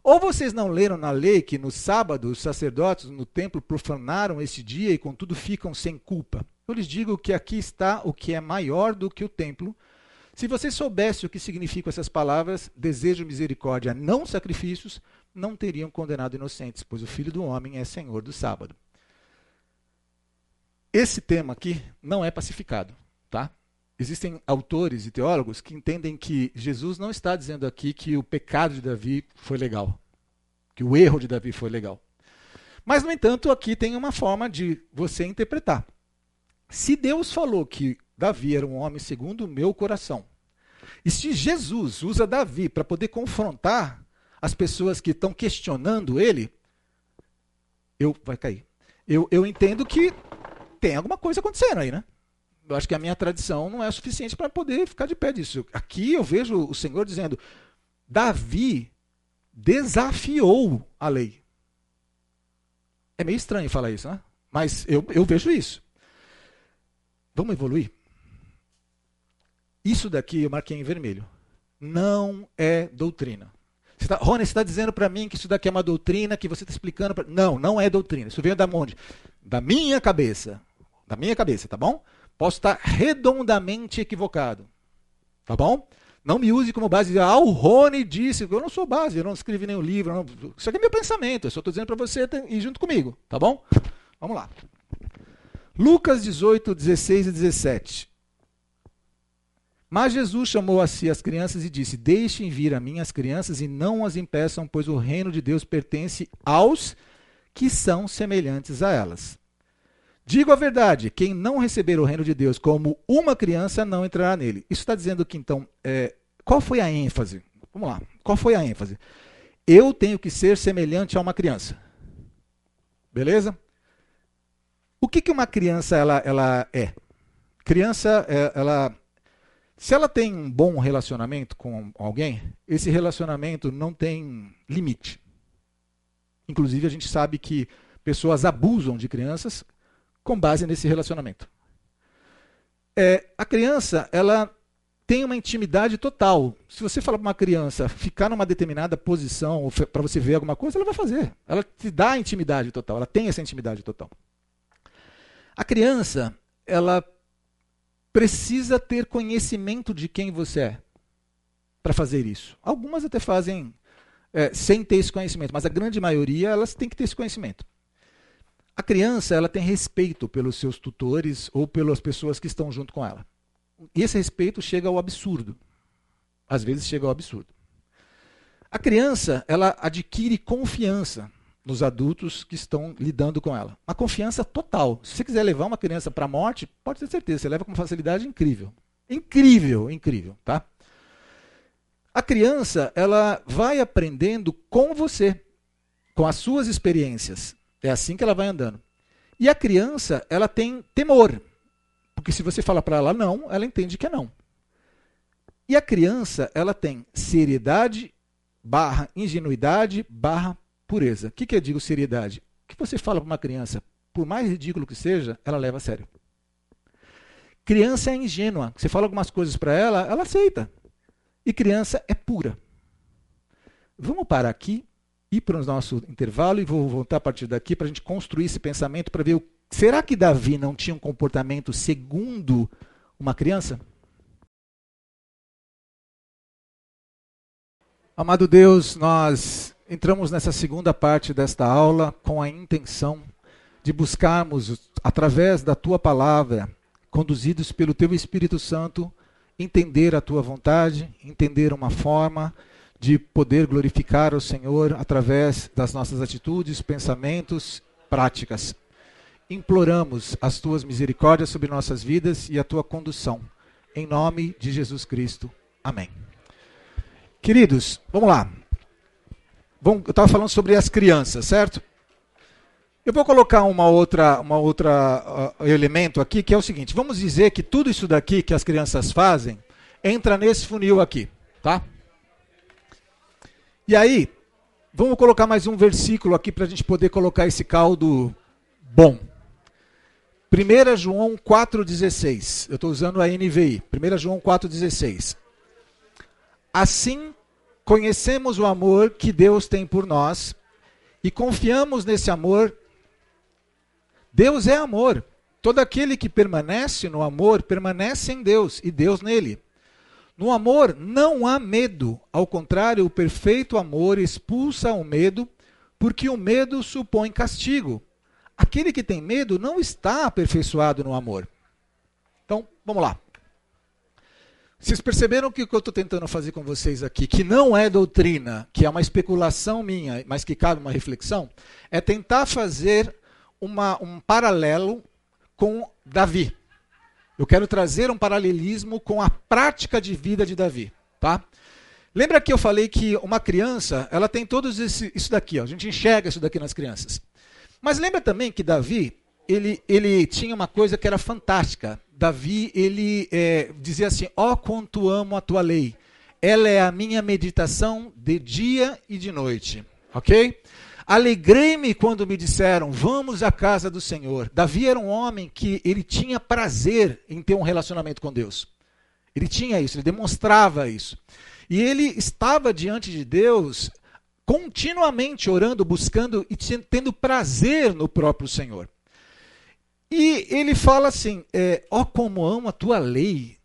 Ou vocês não leram na lei que no sábado os sacerdotes no templo profanaram esse dia e contudo ficam sem culpa? Eu lhes digo que aqui está o que é maior do que o templo. Se vocês soubessem o que significam essas palavras, desejo misericórdia, não sacrifícios, não teriam condenado inocentes, pois o Filho do Homem é Senhor do sábado. Esse tema aqui não é pacificado, tá? Existem autores e teólogos que entendem que Jesus não está dizendo aqui que o pecado de Davi foi legal, que o erro de Davi foi legal. Mas, no entanto, aqui tem uma forma de você interpretar. Se Deus falou que Davi era um homem segundo o meu coração, e se Jesus usa Davi para poder confrontar as pessoas que estão questionando ele, eu, vai cair. Eu, eu entendo que tem alguma coisa acontecendo aí, né? Eu acho que a minha tradição não é suficiente para poder ficar de pé disso. Aqui eu vejo o Senhor dizendo, Davi desafiou a lei. É meio estranho falar isso, né? Mas eu, eu vejo isso. Vamos evoluir? Isso daqui eu marquei em vermelho. Não é doutrina. Você tá, Rony, você está dizendo para mim que isso daqui é uma doutrina, que você está explicando para... Não, não é doutrina. Isso veio da onde? Da minha cabeça. Da minha cabeça, tá bom? Posso estar redondamente equivocado, tá bom? Não me use como base. Ah, o Rony disse, eu não sou base, eu não escrevi nenhum livro. Não, isso aqui é meu pensamento, eu só estou dizendo para você ir junto comigo, tá bom? Vamos lá. Lucas dezoito, dezesseis e dezessete. Mas Jesus chamou a si as crianças e disse, deixem vir a mim as crianças e não as impeçam, pois o reino de Deus pertence aos que são semelhantes a elas. Digo a verdade, quem não receber o reino de Deus como uma criança não entrará nele. Isso está dizendo que, então, é, qual foi a ênfase? Vamos lá, qual foi a ênfase? Eu tenho que ser semelhante a uma criança. Beleza? O que, que uma criança ela, ela é? Criança, ela, se ela tem um bom relacionamento com alguém, esse relacionamento não tem limite. Inclusive, a gente sabe que pessoas abusam de crianças com base nesse relacionamento. É, a criança, ela tem uma intimidade total. Se você falar para uma criança ficar numa determinada posição para você ver alguma coisa, ela vai fazer. Ela te dá a intimidade total, ela tem essa intimidade total. A criança, ela precisa ter conhecimento de quem você é para fazer isso. Algumas até fazem é, sem ter esse conhecimento, mas a grande maioria, elas têm que ter esse conhecimento. A criança ela tem respeito pelos seus tutores ou pelas pessoas que estão junto com ela. E esse respeito chega ao absurdo. Às vezes chega ao absurdo. A criança ela adquire confiança nos adultos que estão lidando com ela. Uma confiança total. Se você quiser levar uma criança para a morte, pode ter certeza, você leva com uma facilidade incrível. Incrível, incrível. Tá? A criança ela vai aprendendo com você, com as suas experiências. É assim que ela vai andando. E a criança, ela tem temor, porque se você fala para ela não, ela entende que é não. E a criança, ela tem seriedade barra ingenuidade barra pureza. O que, que eu digo seriedade? O que você fala para uma criança, por mais ridículo que seja, ela leva a sério. Criança é ingênua. Você fala algumas coisas para ela, ela aceita. E criança é pura. Vamos parar aqui, ir para o nosso intervalo e vou voltar a partir daqui para a gente construir esse pensamento para ver o será que Davi não tinha um comportamento segundo uma criança? Amado Deus, nós entramos nessa segunda parte desta aula com a intenção de buscarmos, através da Tua Palavra, conduzidos pelo Teu Espírito Santo, entender a Tua vontade, entender uma forma de poder glorificar o Senhor através das nossas atitudes, pensamentos, práticas. Imploramos as Tuas misericórdias sobre nossas vidas e a Tua condução. Em nome de Jesus Cristo. Amém. Queridos, vamos lá. Bom, eu estava falando sobre as crianças, certo? Eu vou colocar uma outra, uma outra uh, elemento aqui, que é o seguinte. Vamos dizer que tudo isso daqui que as crianças fazem, entra nesse funil aqui, tá? E aí, vamos colocar mais um versículo aqui para a gente poder colocar esse caldo bom. primeira João quatro dezesseis. Eu estou usando a N V I. primeira João quatro dezesseis. Assim conhecemos o amor que Deus tem por nós e confiamos nesse amor. Deus é amor. Todo aquele que permanece no amor, permanece em Deus e Deus nele. No amor não há medo, ao contrário, o perfeito amor expulsa o medo, porque o medo supõe castigo. Aquele que tem medo não está aperfeiçoado no amor. Então, vamos lá. Vocês perceberam que o que eu estou tentando fazer com vocês aqui, que não é doutrina, que é uma especulação minha, mas que cabe uma reflexão, é tentar fazer uma, um paralelo com Davi. Eu quero trazer um paralelismo com a prática de vida de Davi, tá? Lembra que eu falei que uma criança, ela tem todos esse, isso daqui, ó, a gente enxerga isso daqui nas crianças. Mas lembra também que Davi, ele, ele tinha uma coisa que era fantástica. Davi, ele é, dizia assim, ó, quanto amo a tua lei, ela é a minha meditação de dia e de noite, ok? Alegrei-me quando me disseram, vamos à casa do Senhor. Davi era um homem que ele tinha prazer em ter um relacionamento com Deus. Ele tinha isso, ele demonstrava isso. E ele estava diante de Deus continuamente orando, buscando e tendo prazer no próprio Senhor. E ele fala assim, é, ó como amo a tua lei,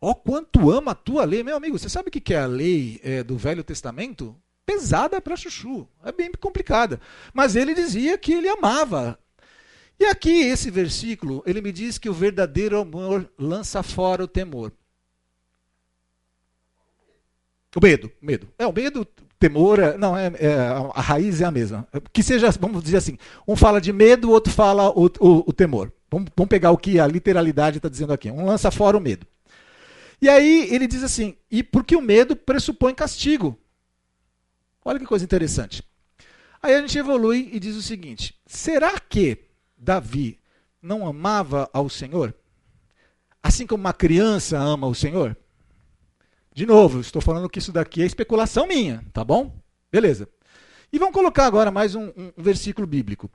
ó quanto amo a tua lei. Meu amigo, você sabe o que é a lei é, do Velho Testamento? Pesada para chuchu, é bem complicada. Mas ele dizia que ele amava. E aqui, esse versículo, ele me diz que o verdadeiro amor lança fora o temor. O medo, medo. É, o medo, temor, é, não, é, é, a raiz é a mesma. Que seja, vamos dizer assim, um fala de medo, o outro fala o, o, o temor. Vamos, vamos pegar o que a literalidade está dizendo aqui. Um lança fora o medo. E aí, ele diz assim, e porque o medo pressupõe castigo. Olha que coisa interessante. Aí a gente evolui e diz o seguinte, será que Davi não amava ao Senhor? Assim como uma criança ama o Senhor? De novo, eu estou falando que isso daqui é especulação minha, tá bom? Beleza. E vamos colocar agora mais um, um, um versículo bíblico.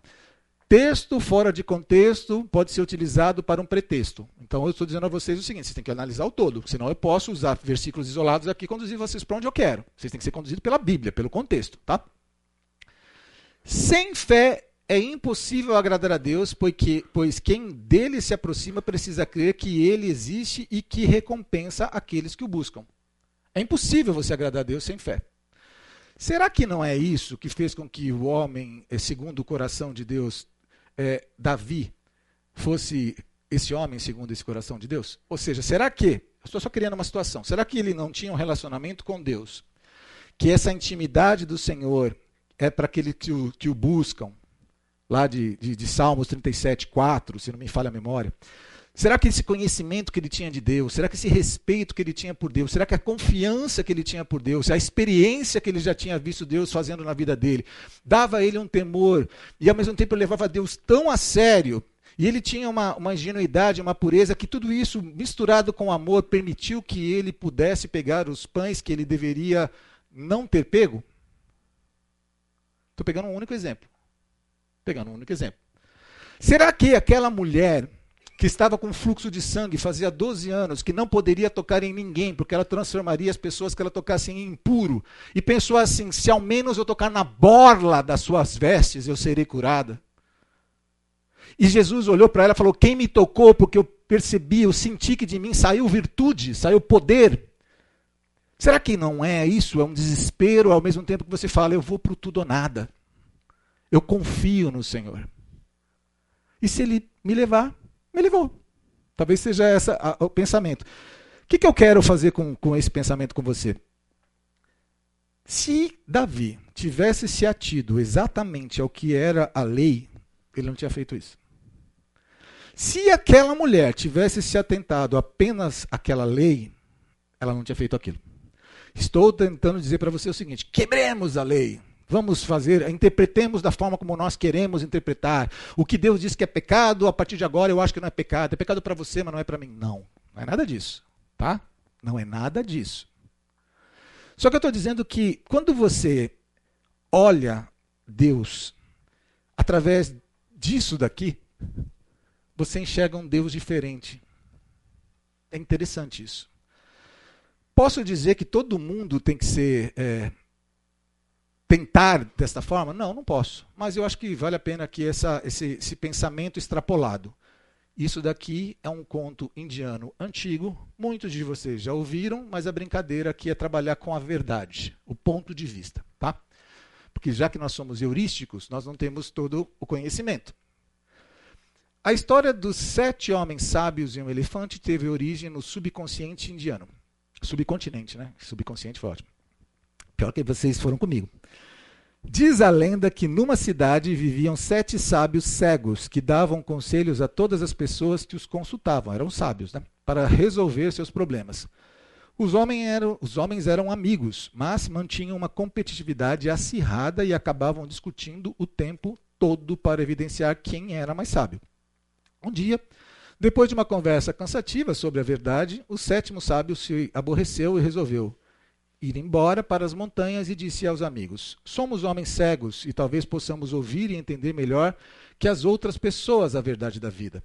Texto fora de contexto pode ser utilizado para um pretexto. Então eu estou dizendo a vocês o seguinte, vocês têm que analisar o todo, senão eu posso usar versículos isolados aqui e conduzir vocês para onde eu quero. Vocês têm que ser conduzidos pela Bíblia, pelo contexto, tá? Sem fé é impossível agradar a Deus, pois quem dele se aproxima precisa crer que ele existe e que recompensa aqueles que o buscam. É impossível você agradar a Deus sem fé. Será que não é isso que fez com que o homem, segundo o coração de Deus, É, Davi fosse esse homem segundo esse coração de Deus? Ou seja, será que, eu estou só criando uma situação, será que ele não tinha um relacionamento com Deus? Que essa intimidade do Senhor é para aqueles que o, que o buscam? lá de, de, de Salmos trinta e sete, quatro, se não me falha a memória. Será que esse conhecimento que ele tinha de Deus, será que esse respeito que ele tinha por Deus, será que a confiança que ele tinha por Deus, a experiência que ele já tinha visto Deus fazendo na vida dele, dava a ele um temor e ao mesmo tempo levava Deus tão a sério, e ele tinha uma, uma ingenuidade, uma pureza, que tudo isso misturado com amor permitiu que ele pudesse pegar os pães que ele deveria não ter pego? Estou pegando um único exemplo. Pegando um único exemplo. Será que aquela mulher que estava com fluxo de sangue, fazia doze anos, que não poderia tocar em ninguém, porque ela transformaria as pessoas que ela tocasse em impuro, e pensou assim, se ao menos eu tocar na borla das suas vestes, eu serei curada? E Jesus olhou para ela e falou, quem me tocou, porque eu percebi, eu senti que de mim saiu virtude, saiu poder. Será que não é isso? É um desespero, ao mesmo tempo que você fala, eu vou para o tudo ou nada. Eu confio no Senhor. E se Ele me levar? Me levou. Talvez seja esse o pensamento. O que, que eu quero fazer com, com esse pensamento com você? Se Davi tivesse se atido exatamente ao que era a lei, ele não tinha feito isso. Se aquela mulher tivesse se atentado apenas àquela lei, ela não tinha feito aquilo. Estou tentando dizer para você o seguinte, quebremos a lei. Vamos fazer, interpretemos da forma como nós queremos interpretar. O que Deus disse que é pecado, a partir de agora eu acho que não é pecado. É pecado para você, mas não é para mim. Não, não é nada disso. Tá? Não é nada disso. Só que eu estou dizendo que quando você olha Deus através disso daqui, você enxerga um Deus diferente. É interessante isso. Posso dizer que todo mundo tem que ser... É, tentar desta forma? Não, não posso. Mas eu acho que vale a pena aqui essa, esse, esse pensamento extrapolado. Isso daqui é um conto indiano antigo, muitos de vocês já ouviram, mas a brincadeira aqui é trabalhar com a verdade, o ponto de vista. Tá? Porque já que nós somos heurísticos, nós não temos todo o conhecimento. A história dos sete homens sábios e um elefante teve origem no subconsciente indiano. Subcontinente, né? Subconsciente foi ótimo. Pior que vocês foram comigo. Diz a lenda que numa cidade viviam sete sábios cegos que davam conselhos a todas as pessoas que os consultavam, eram sábios, né? Para resolver seus problemas. Os homens eram, os homens eram amigos, mas mantinham uma competitividade acirrada e acabavam discutindo o tempo todo para evidenciar quem era mais sábio. Um dia, depois de uma conversa cansativa sobre a verdade, o sétimo sábio se aborreceu e resolveu ir embora para as montanhas e disse aos amigos, somos homens cegos e talvez possamos ouvir e entender melhor que as outras pessoas a verdade da vida.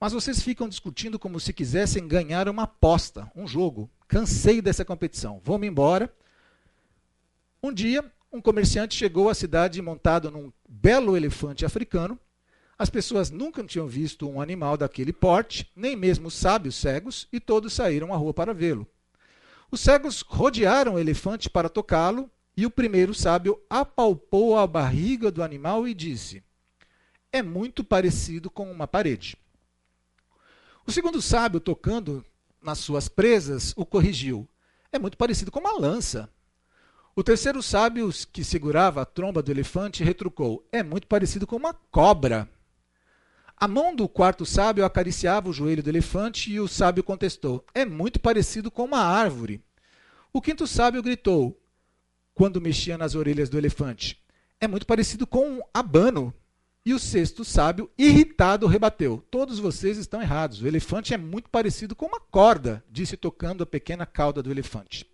Mas vocês ficam discutindo como se quisessem ganhar uma aposta, um jogo. Cansei dessa competição, vou-me embora. Um dia, um comerciante chegou à cidade montado num belo elefante africano. As pessoas nunca tinham visto um animal daquele porte, nem mesmo os sábios cegos, e todos saíram à rua para vê-lo. Os cegos rodearam o elefante para tocá-lo, e o primeiro sábio apalpou a barriga do animal e disse, é muito parecido com uma parede. O segundo sábio, tocando nas suas presas, o corrigiu, é muito parecido com uma lança. O terceiro sábio, que segurava a tromba do elefante, retrucou, é muito parecido com uma cobra. A mão do quarto sábio acariciava o joelho do elefante e o sábio contestou, é muito parecido com uma árvore. O quinto sábio gritou, quando mexia nas orelhas do elefante, é muito parecido com um abano. E o sexto sábio, irritado, rebateu, todos vocês estão errados, o elefante é muito parecido com uma corda, disse tocando a pequena cauda do elefante.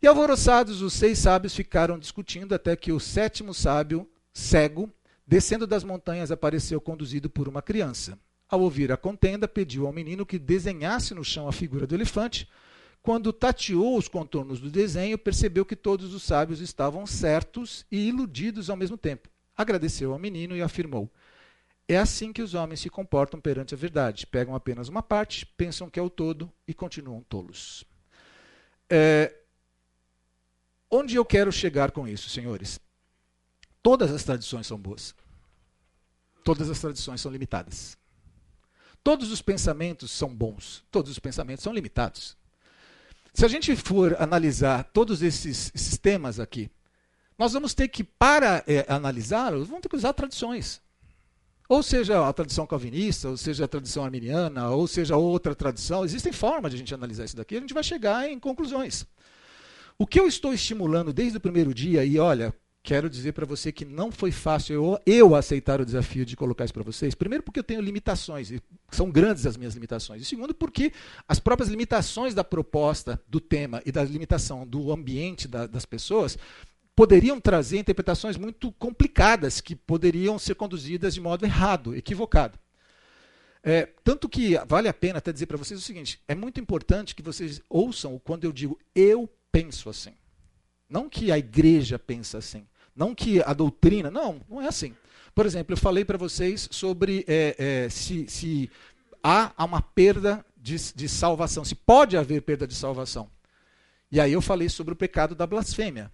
E alvoroçados, os seis sábios ficaram discutindo até que o sétimo sábio, cego, descendo das montanhas, apareceu conduzido por uma criança. Ao ouvir a contenda, pediu ao menino que desenhasse no chão a figura do elefante. Quando tateou os contornos do desenho, percebeu que todos os sábios estavam certos e iludidos ao mesmo tempo. Agradeceu ao menino e afirmou, é assim que os homens se comportam perante a verdade. Pegam apenas uma parte, pensam que é o todo e continuam tolos. É... Onde eu quero chegar com isso, senhores? Todas as tradições são boas. Todas as tradições são limitadas. Todos os pensamentos são bons. Todos os pensamentos são limitados. Se a gente for analisar todos esses, esses temas aqui, nós vamos ter que, para é, analisar, vamos ter que usar tradições. Ou seja, a tradição calvinista, ou seja, a tradição arminiana, ou seja, outra tradição. Existem formas de a gente analisar isso daqui, a gente vai chegar em conclusões. O que eu estou estimulando desde o primeiro dia, e olha, quero dizer para você que não foi fácil eu, eu aceitar o desafio de colocar isso para vocês. Primeiro, porque eu tenho limitações, e são grandes as minhas limitações. E segundo, porque as próprias limitações da proposta, do tema e da limitação do ambiente da, das pessoas, poderiam trazer interpretações muito complicadas, que poderiam ser conduzidas de modo errado, equivocado. É, tanto que vale a pena até dizer para vocês o seguinte, é muito importante que vocês ouçam quando eu digo eu penso assim. Não que a igreja pensa assim. Não que a doutrina... Não, não é assim. Por exemplo, eu falei para vocês sobre é, é, se, se há uma perda de, de salvação, se pode haver perda de salvação. E aí eu falei sobre o pecado da blasfêmia,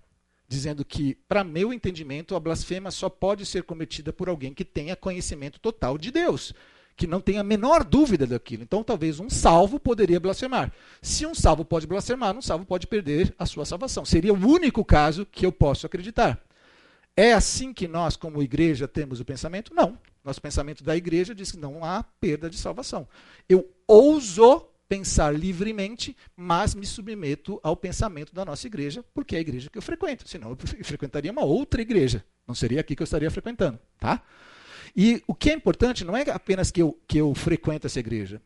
dizendo que, para meu entendimento, a blasfêmia só pode ser cometida por alguém que tenha conhecimento total de Deus, que não tenha a menor dúvida daquilo. Então, talvez um salvo poderia blasfemar. Se um salvo pode blasfemar, um salvo pode perder a sua salvação. Seria o único caso que eu posso acreditar. É assim que nós, como igreja, temos o pensamento? Não. Nosso pensamento da igreja diz que não há perda de salvação. Eu ouso pensar livremente, mas me submeto ao pensamento da nossa igreja, porque é a igreja que eu frequento. Senão eu frequentaria uma outra igreja. Não seria aqui que eu estaria frequentando. Tá? E o que é importante não é apenas que eu, que eu frequento essa igreja.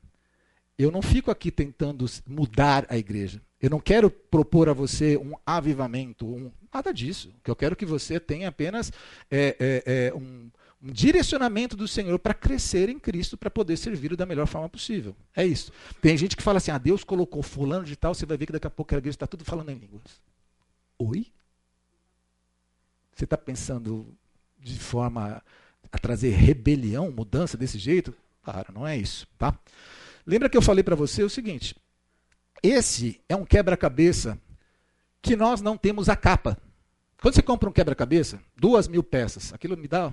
Eu não fico aqui tentando mudar a igreja. Eu não quero propor a você um avivamento, um, nada disso. Eu quero que você tenha apenas é, é, é, um, um direcionamento do Senhor para crescer em Cristo, para poder servir da melhor forma possível. É isso. Tem gente que fala assim, ah, Deus colocou fulano de tal, você vai ver que daqui a pouco a igreja está tudo falando em línguas. Oi? Você está pensando de forma a trazer rebelião, mudança desse jeito? Claro, não é isso. Tá? Lembra que eu falei para você o seguinte... Esse é um quebra-cabeça que nós não temos a capa. Quando você compra um quebra-cabeça, duas mil peças, aquilo me dá,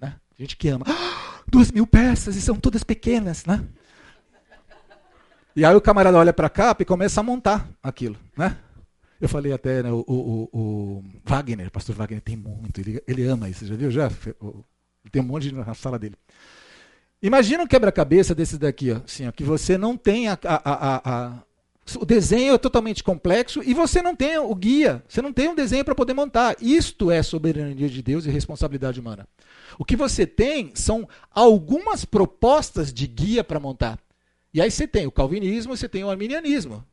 né? Gente que ama, ah, duas mil peças e são todas pequenas, né? E aí o camarada olha para a capa e começa a montar aquilo, né? Eu falei até, né, o, o, o Wagner, o pastor Wagner tem muito, ele, ele ama isso, já viu? Já? Tem um monte na sala dele. Imagina um quebra-cabeça desses daqui, ó, assim, ó, que você não tem a... a, a, a O desenho é totalmente complexo e você não tem o guia, você não tem um desenho para poder montar. Isto é soberania de Deus e responsabilidade humana. O que você tem são algumas propostas de guia para montar. E aí você tem o calvinismo e você tem o arminianismo.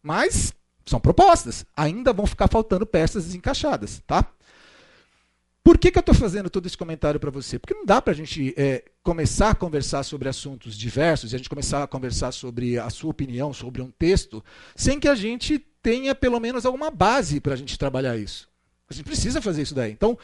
Mas são propostas. Ainda vão ficar faltando peças desencaixadas. Tá? Por que, que eu estou fazendo todo esse comentário para você? Porque não dá para a gente é, começar a conversar sobre assuntos diversos e a gente começar a conversar sobre a sua opinião, sobre um texto, sem que a gente tenha pelo menos alguma base para a gente trabalhar isso. A gente precisa fazer isso daí. Então,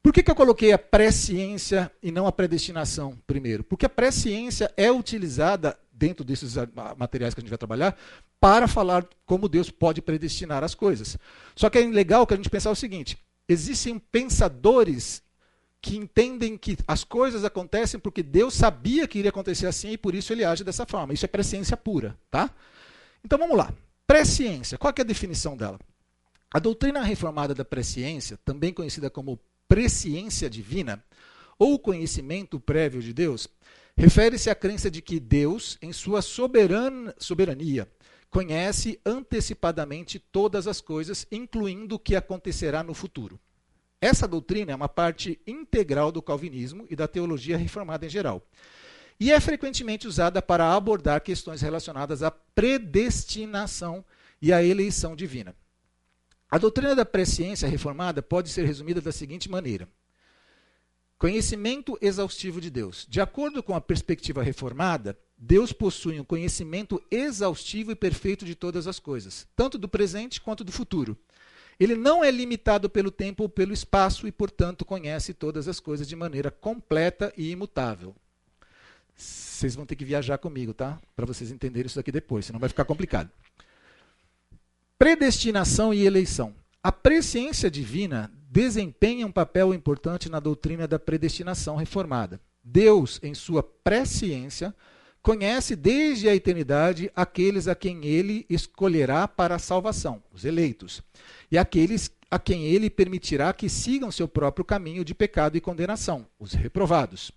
por que, que eu coloquei a presciência e não a predestinação primeiro? Porque a presciência é utilizada dentro desses materiais que a gente vai trabalhar para falar como Deus pode predestinar as coisas. Só que é legal que a gente pensar o seguinte... Existem pensadores que entendem que as coisas acontecem porque Deus sabia que iria acontecer assim e por isso ele age dessa forma. Isso é presciência pura, tá? Então vamos lá. Presciência, qual que é a definição dela? A doutrina reformada da presciência, também conhecida como presciência divina, ou conhecimento prévio de Deus, refere-se à crença de que Deus, em sua soberana, soberania, conhece antecipadamente todas as coisas, incluindo o que acontecerá no futuro. Essa doutrina é uma parte integral do calvinismo e da teologia reformada em geral. E é frequentemente usada para abordar questões relacionadas à predestinação e à eleição divina. A doutrina da presciência reformada pode ser resumida da seguinte maneira. Conhecimento exaustivo de Deus. De acordo com a perspectiva reformada, Deus possui um conhecimento exaustivo e perfeito de todas as coisas, tanto do presente quanto do futuro. Ele não é limitado pelo tempo ou pelo espaço e, portanto, conhece todas as coisas de maneira completa e imutável. Vocês vão ter que viajar comigo, tá? Para vocês entenderem isso daqui depois, senão vai ficar complicado. Predestinação e eleição. A presciência divina desempenha um papel importante na doutrina da predestinação reformada. Deus, em sua presciência, conhece desde a eternidade aqueles a quem ele escolherá para a salvação, os eleitos, e aqueles a quem ele permitirá que sigam seu próprio caminho de pecado e condenação, os reprovados.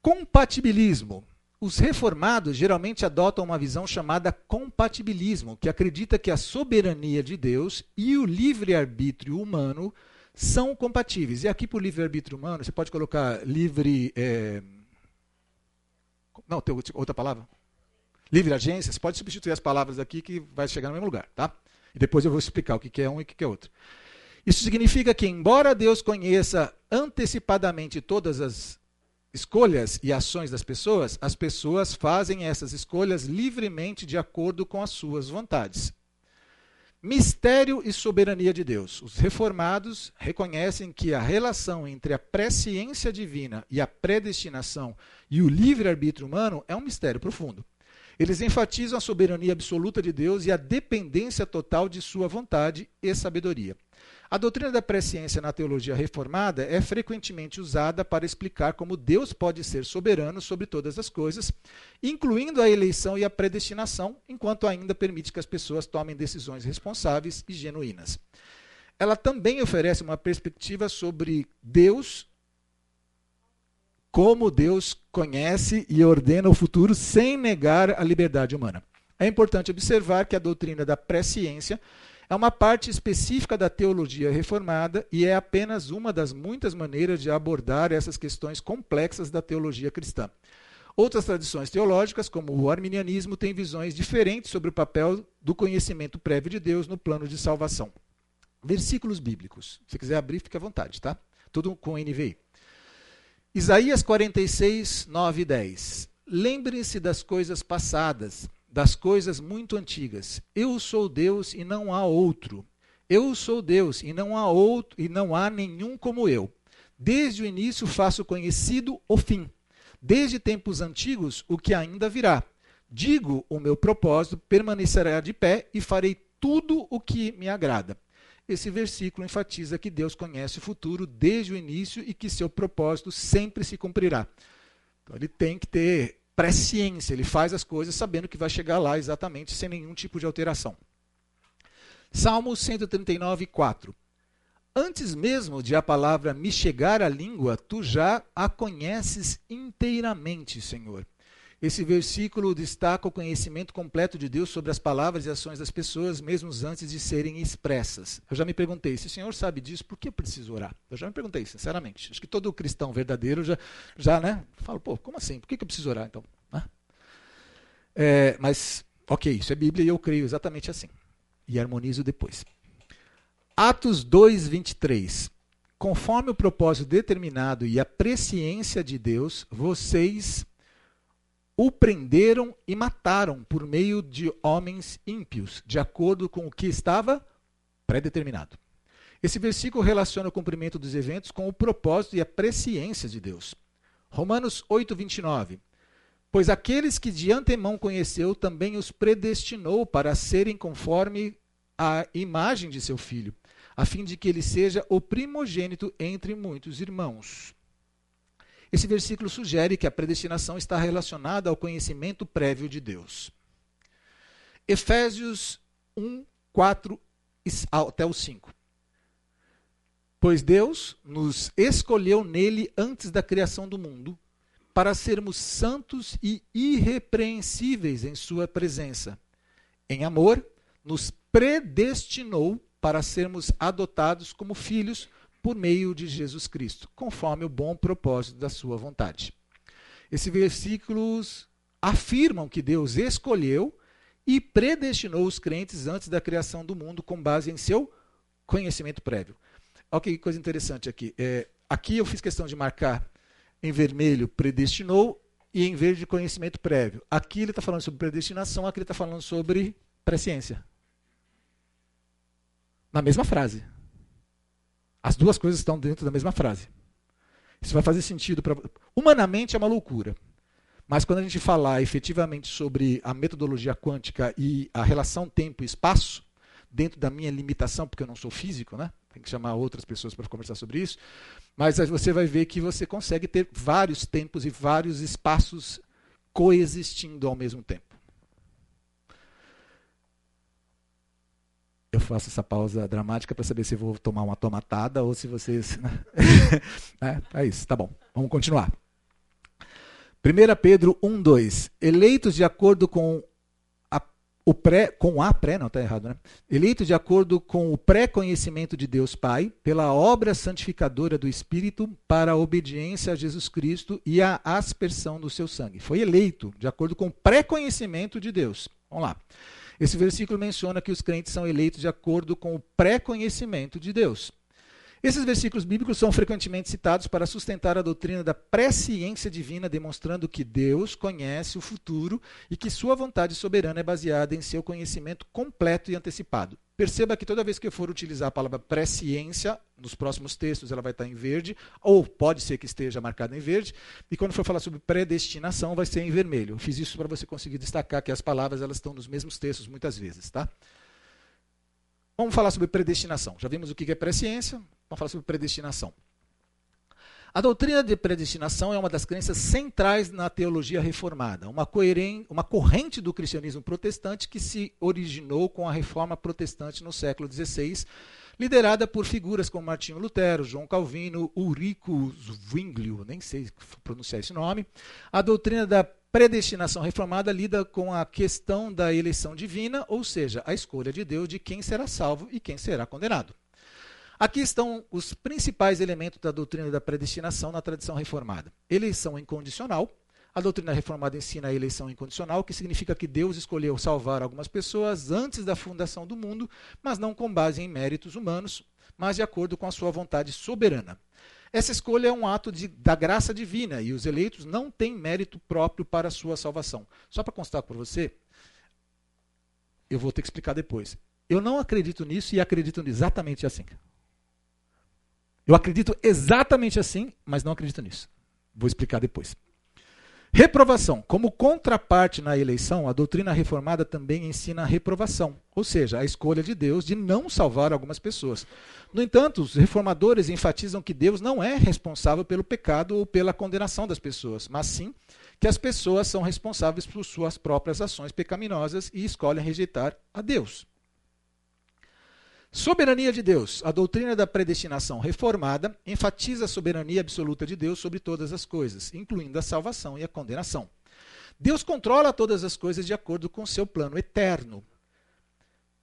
Compatibilismo. Os reformados geralmente adotam uma visão chamada compatibilismo, que acredita que a soberania de Deus e o livre-arbítrio humano são compatíveis. E aqui para o livre-arbítrio humano, você pode colocar livre... É... Não, tem outra palavra? Livre agência, você pode substituir as palavras aqui que vai chegar no mesmo lugar, tá? E depois eu vou explicar o que é um e o que é outro. Isso significa que, embora Deus conheça antecipadamente todas as escolhas e ações das pessoas, as pessoas fazem essas escolhas livremente de acordo com as suas vontades. Mistério e soberania de Deus. Os reformados reconhecem que a relação entre a presciência divina e a predestinação e o livre-arbítrio humano é um mistério profundo. Eles enfatizam a soberania absoluta de Deus e a dependência total de sua vontade e sabedoria. A doutrina da presciência na teologia reformada é frequentemente usada para explicar como Deus pode ser soberano sobre todas as coisas, incluindo a eleição e a predestinação, enquanto ainda permite que as pessoas tomem decisões responsáveis e genuínas. Ela também oferece uma perspectiva sobre Deus, como Deus conhece e ordena o futuro sem negar a liberdade humana. É importante observar que a doutrina da presciência é uma parte específica da teologia reformada e é apenas uma das muitas maneiras de abordar essas questões complexas da teologia cristã. Outras tradições teológicas, como o arminianismo, têm visões diferentes sobre o papel do conhecimento prévio de Deus no plano de salvação. Versículos bíblicos. Se quiser abrir, fique à vontade, tá? Tudo com N V I. Isaías quarenta e seis, nove e dez. Lembrem-se das coisas passadas, das coisas muito antigas. Eu sou Deus e não há outro. Eu sou Deus e não há outro e não há nenhum como eu. Desde o início faço conhecido o fim. Desde tempos antigos o que ainda virá. Digo o meu propósito, permanecerá de pé e farei tudo o que me agrada. Esse versículo enfatiza que Deus conhece o futuro desde o início e que seu propósito sempre se cumprirá. Então ele tem que ter presciência, ele faz as coisas sabendo que vai chegar lá exatamente sem nenhum tipo de alteração. Salmo cento e trinta e nove, quatro. Antes mesmo de a palavra me chegar à língua, tu já a conheces inteiramente, Senhor. Esse versículo destaca o conhecimento completo de Deus sobre as palavras e ações das pessoas, mesmo antes de serem expressas. Eu já me perguntei, se o Senhor sabe disso, por que eu preciso orar? Eu já me perguntei, sinceramente. Acho que todo cristão verdadeiro já, já né? Fala, pô, como assim? Por que eu preciso orar, então? É, mas, ok, isso é Bíblia e eu creio exatamente assim. E harmonizo depois. Atos dois, vinte e três. Conforme o propósito determinado e a presciência de Deus, vocês o prenderam e mataram por meio de homens ímpios, de acordo com o que estava pré-determinado. Esse versículo relaciona o cumprimento dos eventos com o propósito e a presciência de Deus. Romanos oito, vinte e nove. Pois aqueles que de antemão conheceu, também os predestinou para serem conforme a imagem de seu filho, a fim de que ele seja o primogênito entre muitos irmãos. Esse versículo sugere que a predestinação está relacionada ao conhecimento prévio de Deus. Efésios um, quatro até o cinco. Pois Deus nos escolheu nele antes da criação do mundo, para sermos santos e irrepreensíveis em sua presença. Em amor, nos predestinou para sermos adotados como filhos, por meio de Jesus Cristo, conforme o bom propósito da sua vontade. Esses versículos afirmam que Deus escolheu e predestinou os crentes antes da criação do mundo com base em seu conhecimento prévio. Olha que coisa interessante aqui. É, aqui eu fiz questão de marcar em vermelho predestinou e em verde conhecimento prévio. Aqui ele está falando sobre predestinação, aqui ele está falando sobre presciência. Na mesma frase. As duas coisas estão dentro da mesma frase. Isso vai fazer sentido para... Humanamente é uma loucura. Mas quando a gente falar efetivamente sobre a metodologia quântica e a relação tempo e espaço, dentro da minha limitação, porque eu não sou físico, né? Tem que chamar outras pessoas para conversar sobre isso, mas aí você vai ver que você consegue ter vários tempos e vários espaços coexistindo ao mesmo tempo. Eu faço essa pausa dramática para saber se vou tomar uma tomatada ou se vocês... é, é isso, tá bom. Vamos continuar. primeira Pedro um, dois. Eleitos de acordo com a, o pré... Com a pré, não, tá errado, né? Eleitos de acordo com o pré-conhecimento de Deus Pai, pela obra santificadora do Espírito, para a obediência a Jesus Cristo e a aspersão do seu sangue. Foi eleito de acordo com o pré-conhecimento de Deus. Vamos lá. Esse versículo menciona que os crentes são eleitos de acordo com o pré-conhecimento de Deus. Esses versículos bíblicos são frequentemente citados para sustentar a doutrina da presciência divina, demonstrando que Deus conhece o futuro e que sua vontade soberana é baseada em seu conhecimento completo e antecipado. Perceba que toda vez que eu for utilizar a palavra presciência, nos próximos textos ela vai estar em verde, ou pode ser que esteja marcada em verde, e quando for falar sobre predestinação vai ser em vermelho. Eu fiz isso para você conseguir destacar que as palavras elas estão nos mesmos textos muitas vezes, tá? Vamos falar sobre predestinação. Já vimos o que é presciência, vamos falar sobre predestinação. A doutrina de predestinação é uma das crenças centrais na teologia reformada, uma, coerente, uma corrente do cristianismo protestante que se originou com a reforma protestante no século dezesseis, liderada por figuras como Martinho Lutero, João Calvino, Ulrico Zwinglio, nem sei pronunciar esse nome. A doutrina da predestinação reformada lida com a questão da eleição divina, ou seja, a escolha de Deus de quem será salvo e quem será condenado. Aqui estão os principais elementos da doutrina da predestinação na tradição reformada. Eleição incondicional. A doutrina reformada ensina a eleição incondicional, que significa que Deus escolheu salvar algumas pessoas antes da fundação do mundo, mas não com base em méritos humanos, mas de acordo com a sua vontade soberana. Essa escolha é um ato de, da graça divina, e os eleitos não têm mérito próprio para a sua salvação. Só para constar para você, eu vou ter que explicar depois. Eu não acredito nisso e acredito exatamente assim. Eu acredito exatamente assim, mas não acredito nisso. Vou explicar depois. Reprovação. Como contraparte na eleição, a doutrina reformada também ensina a reprovação, ou seja, a escolha de Deus de não salvar algumas pessoas. No entanto, os reformadores enfatizam que Deus não é responsável pelo pecado ou pela condenação das pessoas, mas sim que as pessoas são responsáveis por suas próprias ações pecaminosas e escolhem rejeitar a Deus. Soberania de Deus. A doutrina da predestinação reformada enfatiza a soberania absoluta de Deus sobre todas as coisas, incluindo a salvação e a condenação. Deus controla todas as coisas de acordo com seu plano eterno.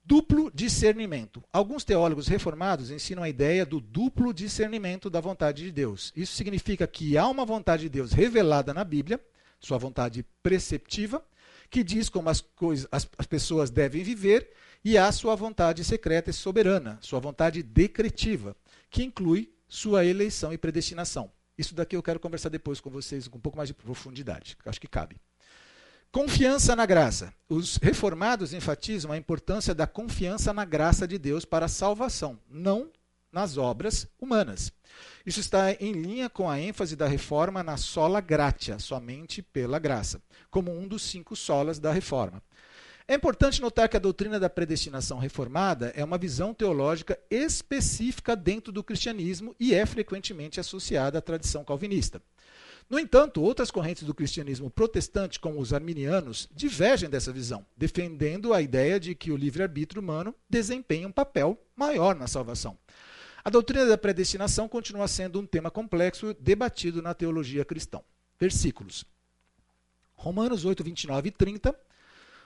Duplo discernimento. Alguns teólogos reformados ensinam a ideia do duplo discernimento da vontade de Deus. Isso significa que há uma vontade de Deus revelada na Bíblia, sua vontade preceptiva, que diz como as, coisas, as, as pessoas devem viver, e há sua vontade secreta e soberana, sua vontade decretiva, que inclui sua eleição e predestinação. Isso daqui eu quero conversar depois com vocês com um pouco mais de profundidade, acho que cabe. Confiança na graça. Os reformados enfatizam a importância da confiança na graça de Deus para a salvação, não nas obras humanas. Isso está em linha com a ênfase da reforma na sola gratia, somente pela graça, como um dos cinco solas da reforma. É importante notar que a doutrina da predestinação reformada é uma visão teológica específica dentro do cristianismo e é frequentemente associada à tradição calvinista. No entanto, outras correntes do cristianismo protestante, como os arminianos, divergem dessa visão, defendendo a ideia de que o livre-arbítrio humano desempenha um papel maior na salvação. A doutrina da predestinação continua sendo um tema complexo debatido na teologia cristã. Versículos. Romanos oito, vinte e nove e trinta.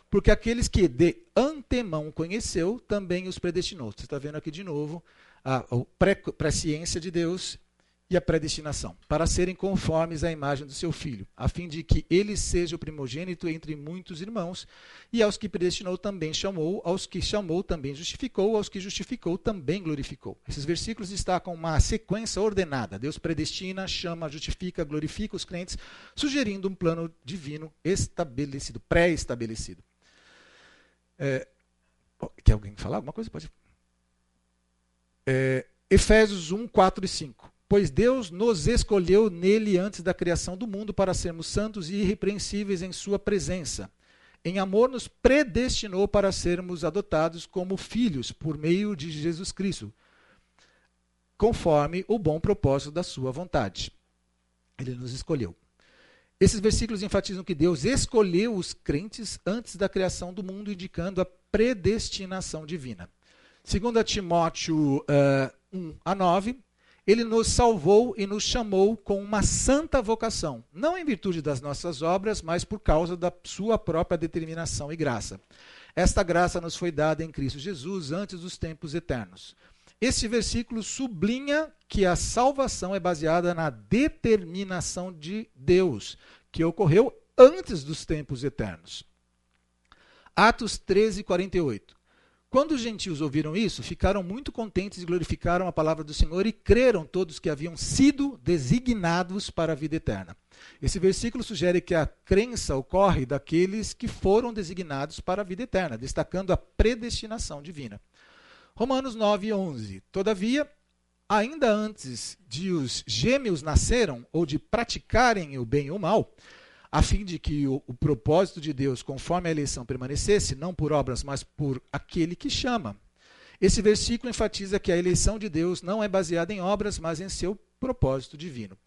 Porque aqueles que de antemão conheceu, também os predestinou. Você está vendo aqui de novo a, a presciência de Deus e a predestinação. Para serem conformes à imagem do seu filho, a fim de que ele seja o primogênito entre muitos irmãos. E aos que predestinou também chamou, aos que chamou também justificou, aos que justificou também glorificou. Esses versículos destacam uma sequência ordenada. Deus predestina, chama, justifica, glorifica os crentes, sugerindo um plano divino estabelecido, pré-estabelecido. É, quer alguém falar alguma coisa? Pode. É, Efésios um, quatro e cinco. Pois Deus nos escolheu nele antes da criação do mundo para sermos santos e irrepreensíveis em sua presença. Em amor nos predestinou para sermos adotados como filhos por meio de Jesus Cristo, conforme o bom propósito da sua vontade. Ele nos escolheu. Esses versículos enfatizam que Deus escolheu os crentes antes da criação do mundo, indicando a predestinação divina. Segunda Timóteo uh, um a nove, ele nos salvou e nos chamou com uma santa vocação, não em virtude das nossas obras, mas por causa da sua própria determinação e graça. Esta graça nos foi dada em Cristo Jesus antes dos tempos eternos. Este versículo sublinha que a salvação é baseada na determinação de Deus, que ocorreu antes dos tempos eternos. Atos treze, quarenta e oito. Quando os gentios ouviram isso, ficaram muito contentes e glorificaram a palavra do Senhor e creram todos que haviam sido designados para a vida eterna. Esse versículo sugere que a crença ocorre daqueles que foram designados para a vida eterna, destacando a predestinação divina. Romanos nove, onze. Todavia, ainda antes de os gêmeos nasceram ou de praticarem o bem ou o mal, a fim de que o, o propósito de Deus, conforme a eleição, permanecesse, não por obras, mas por aquele que chama. Esse versículo enfatiza que a eleição de Deus não é baseada em obras, mas em seu propósito divino.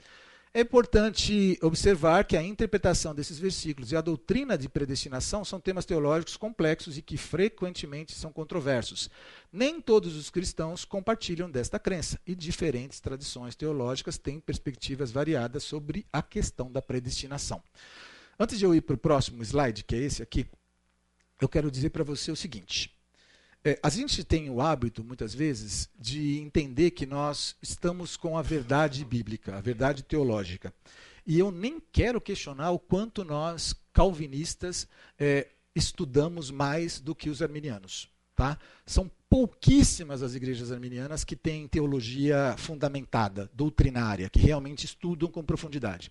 É importante observar que a interpretação desses versículos e a doutrina de predestinação são temas teológicos complexos e que frequentemente são controversos. Nem todos os cristãos compartilham desta crença, e diferentes tradições teológicas têm perspectivas variadas sobre a questão da predestinação. Antes de eu ir para o próximo slide, que é esse aqui, eu quero dizer para você o seguinte. É, a gente tem o hábito, muitas vezes, de entender que nós estamos com a verdade bíblica, a verdade teológica. E eu nem quero questionar o quanto nós, calvinistas, é, estudamos mais do que os arminianos. Tá? São pouquíssimas as igrejas arminianas que têm teologia fundamentada, doutrinária, que realmente estudam com profundidade.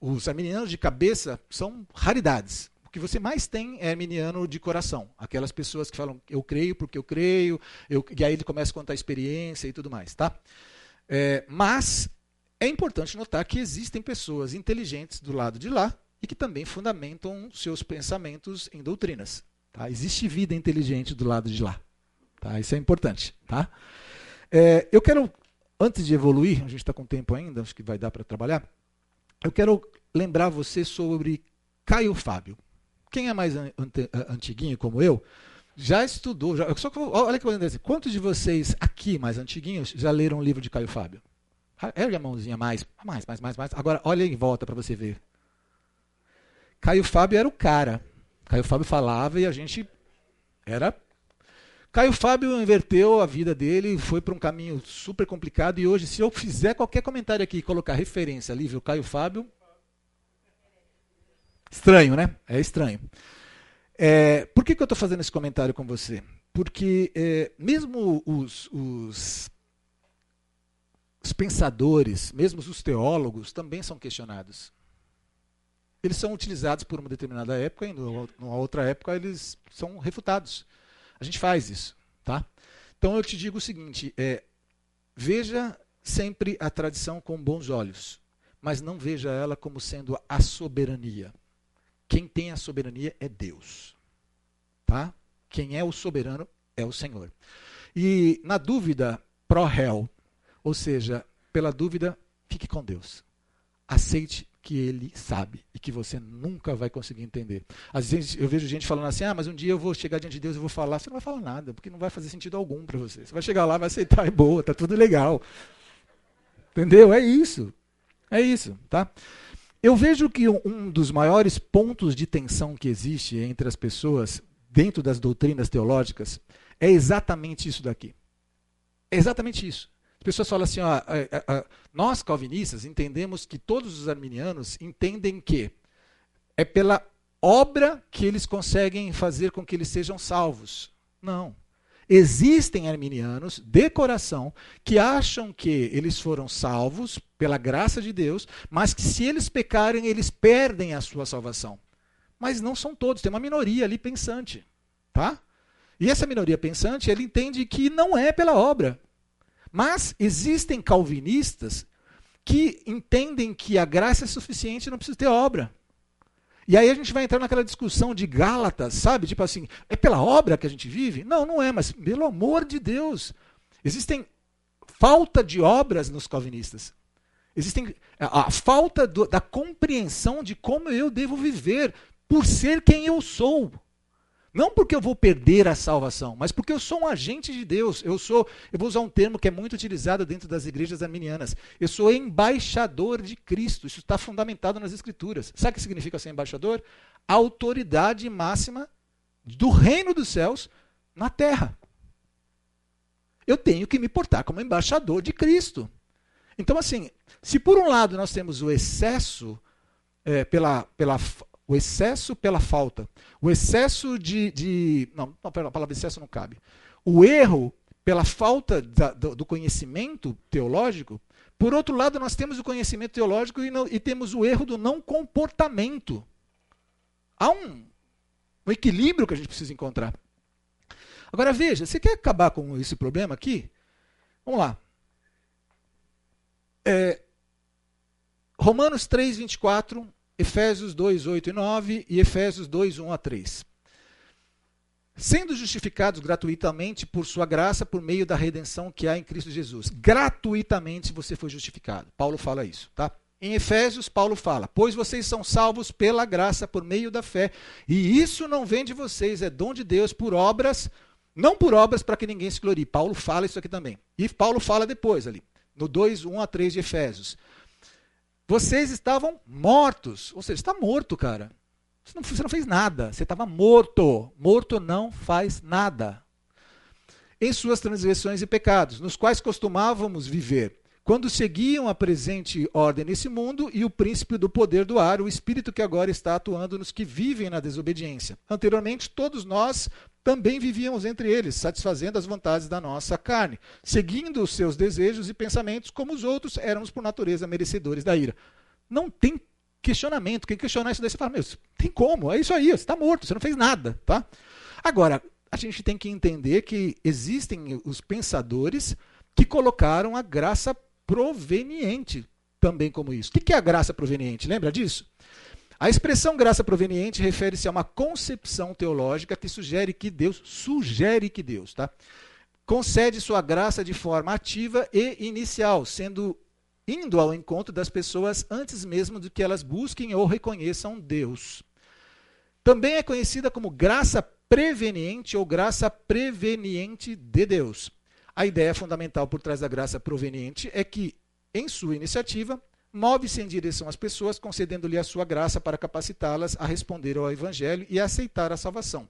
Os arminianos de cabeça são raridades. O que você mais tem é arminiano de coração. Aquelas pessoas que falam, eu creio porque eu creio, eu, e aí ele começa a contar a experiência e tudo mais. Tá? É, mas é importante notar que existem pessoas inteligentes do lado de lá e que também fundamentam seus pensamentos em doutrinas. Tá? Existe vida inteligente do lado de lá. Tá? Isso é importante. Tá? É, eu quero, antes de evoluir, a gente está com tempo ainda, acho que vai dar para trabalhar, eu quero lembrar você sobre Caio Fábio. Quem é mais antiguinho como eu, já estudou. Já, só que, olha que eu vou dizer, quantos de vocês aqui mais antiguinhos já leram o livro de Caio Fábio? Ergue a mãozinha mais, mais, mais, mais, mais. Agora olha em volta para você ver. Caio Fábio era o cara. Caio Fábio falava e a gente era... Caio Fábio inverteu a vida dele, foi para um caminho super complicado e hoje, se eu fizer qualquer comentário aqui e colocar referência, livro Caio Fábio... Estranho, né? É estranho. É, por que, que eu estou fazendo esse comentário com você? Porque é, mesmo os, os, os pensadores, mesmo os teólogos, também são questionados. Eles são utilizados por uma determinada época e, numa outra época, eles são refutados. A gente faz isso. Tá? Então, eu te digo o seguinte, é, veja sempre a tradição com bons olhos, mas não veja ela como sendo a soberania. Quem tem a soberania é Deus. Tá? Quem é o soberano é o Senhor. E na dúvida, pro réu, ou seja, pela dúvida, fique com Deus. Aceite que Ele sabe e que você nunca vai conseguir entender. Às vezes eu vejo gente falando assim, ah, mas um dia eu vou chegar diante de Deus e vou falar. Você não vai falar nada, porque não vai fazer sentido algum para você. Você vai chegar lá, vai aceitar, é boa, tá tudo legal. Entendeu? É isso. É isso, tá? Eu vejo que um dos maiores pontos de tensão que existe entre as pessoas dentro das doutrinas teológicas é exatamente isso daqui. É exatamente isso. As pessoas falam assim, ó, nós calvinistas entendemos que todos os arminianos entendem que é pela obra que eles conseguem fazer com que eles sejam salvos. Não. Existem arminianos de coração que acham que eles foram salvos pela graça de Deus, mas que se eles pecarem, eles perdem a sua salvação. Mas não são todos, tem uma minoria ali pensante. Tá? E essa minoria pensante, ela entende que não é pela obra. Mas existem calvinistas que entendem que a graça é suficiente e não precisa ter obra. E aí a gente vai entrar naquela discussão de Gálatas, sabe? Tipo assim, é pela obra que a gente vive? Não, não é, mas pelo amor de Deus. Existem falta de obras nos calvinistas. Existem a falta do, da compreensão de como eu devo viver por ser quem eu sou. Não porque eu vou perder a salvação, mas porque eu sou um agente de Deus. Eu sou, eu vou usar um termo que é muito utilizado dentro das igrejas arminianas. Eu sou embaixador de Cristo. Isso está fundamentado nas Escrituras. Sabe o que significa ser embaixador? A autoridade máxima do reino dos céus na terra. Eu tenho que me portar como embaixador de Cristo. Então, assim, se por um lado nós temos o excesso é, pela... pela O excesso pela falta. O excesso de... de não, não, a palavra excesso não cabe. O erro pela falta da, do, do conhecimento teológico. Por outro lado, nós temos o conhecimento teológico e, não, e temos o erro do não comportamento. Há um, um equilíbrio que a gente precisa encontrar. Agora veja, você quer acabar com esse problema aqui? Vamos lá. É, Romanos três, vinte e quatro... Efésios dois, oito e nove e Efésios dois, um a três. Sendo justificados gratuitamente por sua graça, por meio da redenção que há em Cristo Jesus. Gratuitamente você foi justificado. Paulo fala isso, tá? Em Efésios, Paulo fala, pois vocês são salvos pela graça, por meio da fé. E isso não vem de vocês, é dom de Deus, por obras, não por obras para que ninguém se glorie. Paulo fala isso aqui também. E Paulo fala depois ali, no dois, um a três de Efésios. Vocês estavam mortos. Ou seja, você está morto, cara. Você não, você não fez nada. Você estava morto. Morto não faz nada. Em suas transgressões e pecados, nos quais costumávamos viver, quando seguiam a presente ordem nesse mundo e o príncipe do poder do ar, o espírito que agora está atuando nos que vivem na desobediência. Anteriormente, todos nós também vivíamos entre eles, satisfazendo as vontades da nossa carne, seguindo os seus desejos e pensamentos, como os outros, éramos por natureza merecedores da ira. Não tem questionamento. Quem questionar isso daí, você fala, meu, tem como, é isso aí, você está morto, você não fez nada. Tá? Agora, a gente tem que entender que existem os pensadores que colocaram a graça proveniente também como isso. O que é a graça proveniente? Lembra disso? A expressão graça proveniente refere-se a uma concepção teológica que sugere que Deus, sugere que Deus, tá? concede sua graça de forma ativa e inicial, sendo indo ao encontro das pessoas antes mesmo de que elas busquem ou reconheçam Deus. Também é conhecida como graça preveniente ou graça preveniente de Deus. A ideia fundamental por trás da graça proveniente é que, em sua iniciativa, move-se em direção às pessoas, concedendo-lhe a sua graça para capacitá-las a responder ao Evangelho e a aceitar a salvação.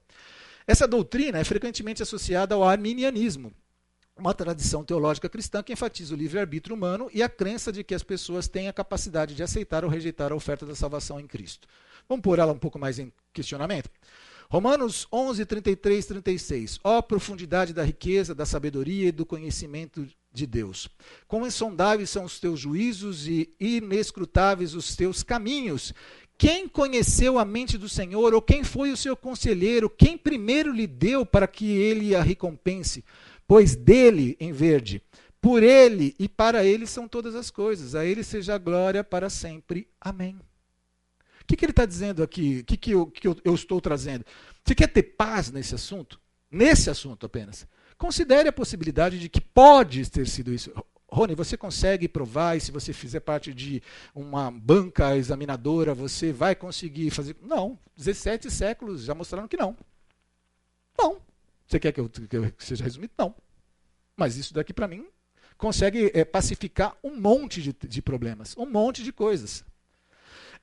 Essa doutrina é frequentemente associada ao arminianismo, uma tradição teológica cristã que enfatiza o livre-arbítrio humano e a crença de que as pessoas têm a capacidade de aceitar ou rejeitar a oferta da salvação em Cristo. Vamos pôr ela um pouco mais em questionamento? Romanos onze, trinta e três, trinta e seis. Ó profundidade da riqueza, da sabedoria e do conhecimento de Deus. Quão insondáveis são os teus juízos e inescrutáveis os teus caminhos. Quem conheceu a mente do Senhor, ou quem foi o seu conselheiro, quem primeiro lhe deu para que ele a recompense? Pois dele, em verde, por ele e para ele são todas as coisas. A ele seja a glória para sempre. Amém. O que, que ele está dizendo aqui? O que, que, eu, que eu, eu estou trazendo? Você quer ter paz nesse assunto? Nesse assunto apenas. Considere a possibilidade de que pode ter sido isso. Rony, você consegue provar, e se você fizer parte de uma banca examinadora, você vai conseguir fazer... Não, dezessete séculos já mostraram que não. Não. Você quer que eu, que eu seja resumido? Não. Mas isso daqui, para mim, consegue é, pacificar um monte de, de problemas, um monte de coisas.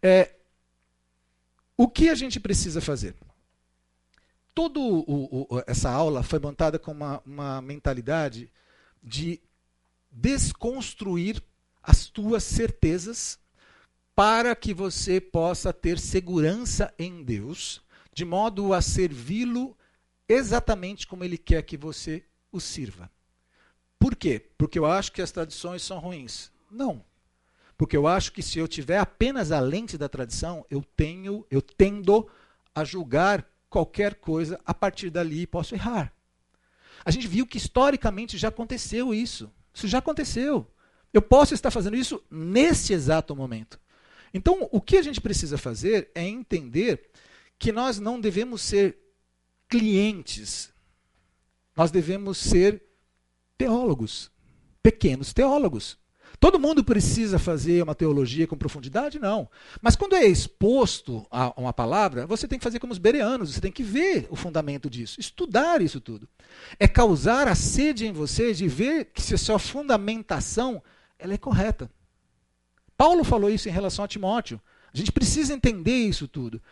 É, o que a gente precisa fazer? Toda essa aula foi montada com uma, uma mentalidade de desconstruir as tuas certezas para que você possa ter segurança em Deus, de modo a servi-lo exatamente como Ele quer que você o sirva. Por quê? Porque eu acho que as tradições são ruins. Não. Porque eu acho que se eu tiver apenas a lente da tradição, eu, tenho, eu tendo a julgar qualquer coisa, a partir dali posso errar. A gente viu que historicamente já aconteceu isso. Isso já aconteceu. Eu posso estar fazendo isso nesse exato momento. Então, o que a gente precisa fazer é entender que nós não devemos ser clientes. Nós devemos ser teólogos, pequenos teólogos. Todo mundo precisa fazer uma teologia com profundidade? Não. Mas quando é exposto a uma palavra, você tem que fazer como os bereanos, você tem que ver o fundamento disso, estudar isso tudo. É causar a sede em você de ver que se a sua fundamentação ela é correta. Paulo falou isso em relação a Timóteo. A gente precisa entender isso tudo.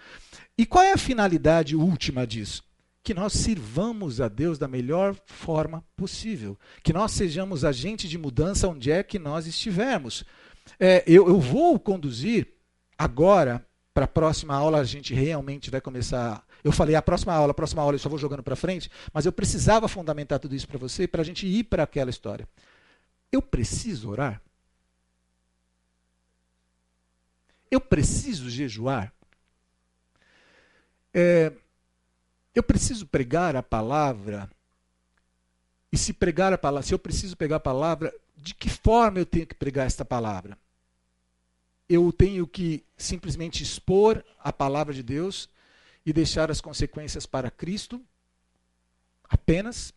E qual é a finalidade última disso? Que nós sirvamos a Deus da melhor forma possível. Que nós sejamos agente de mudança onde é que nós estivermos. É, eu, eu vou conduzir agora para a próxima aula, a gente realmente vai começar... Eu falei a próxima aula, a próxima aula eu só vou jogando para frente, mas eu precisava fundamentar tudo isso para você, para a gente ir para aquela história. Eu preciso orar? Eu preciso jejuar? É, eu preciso pregar a palavra? E se pregar a palavra, se eu preciso pegar a palavra, de que forma eu tenho que pregar esta palavra? Eu tenho que simplesmente expor a palavra de Deus e deixar as consequências para Cristo apenas?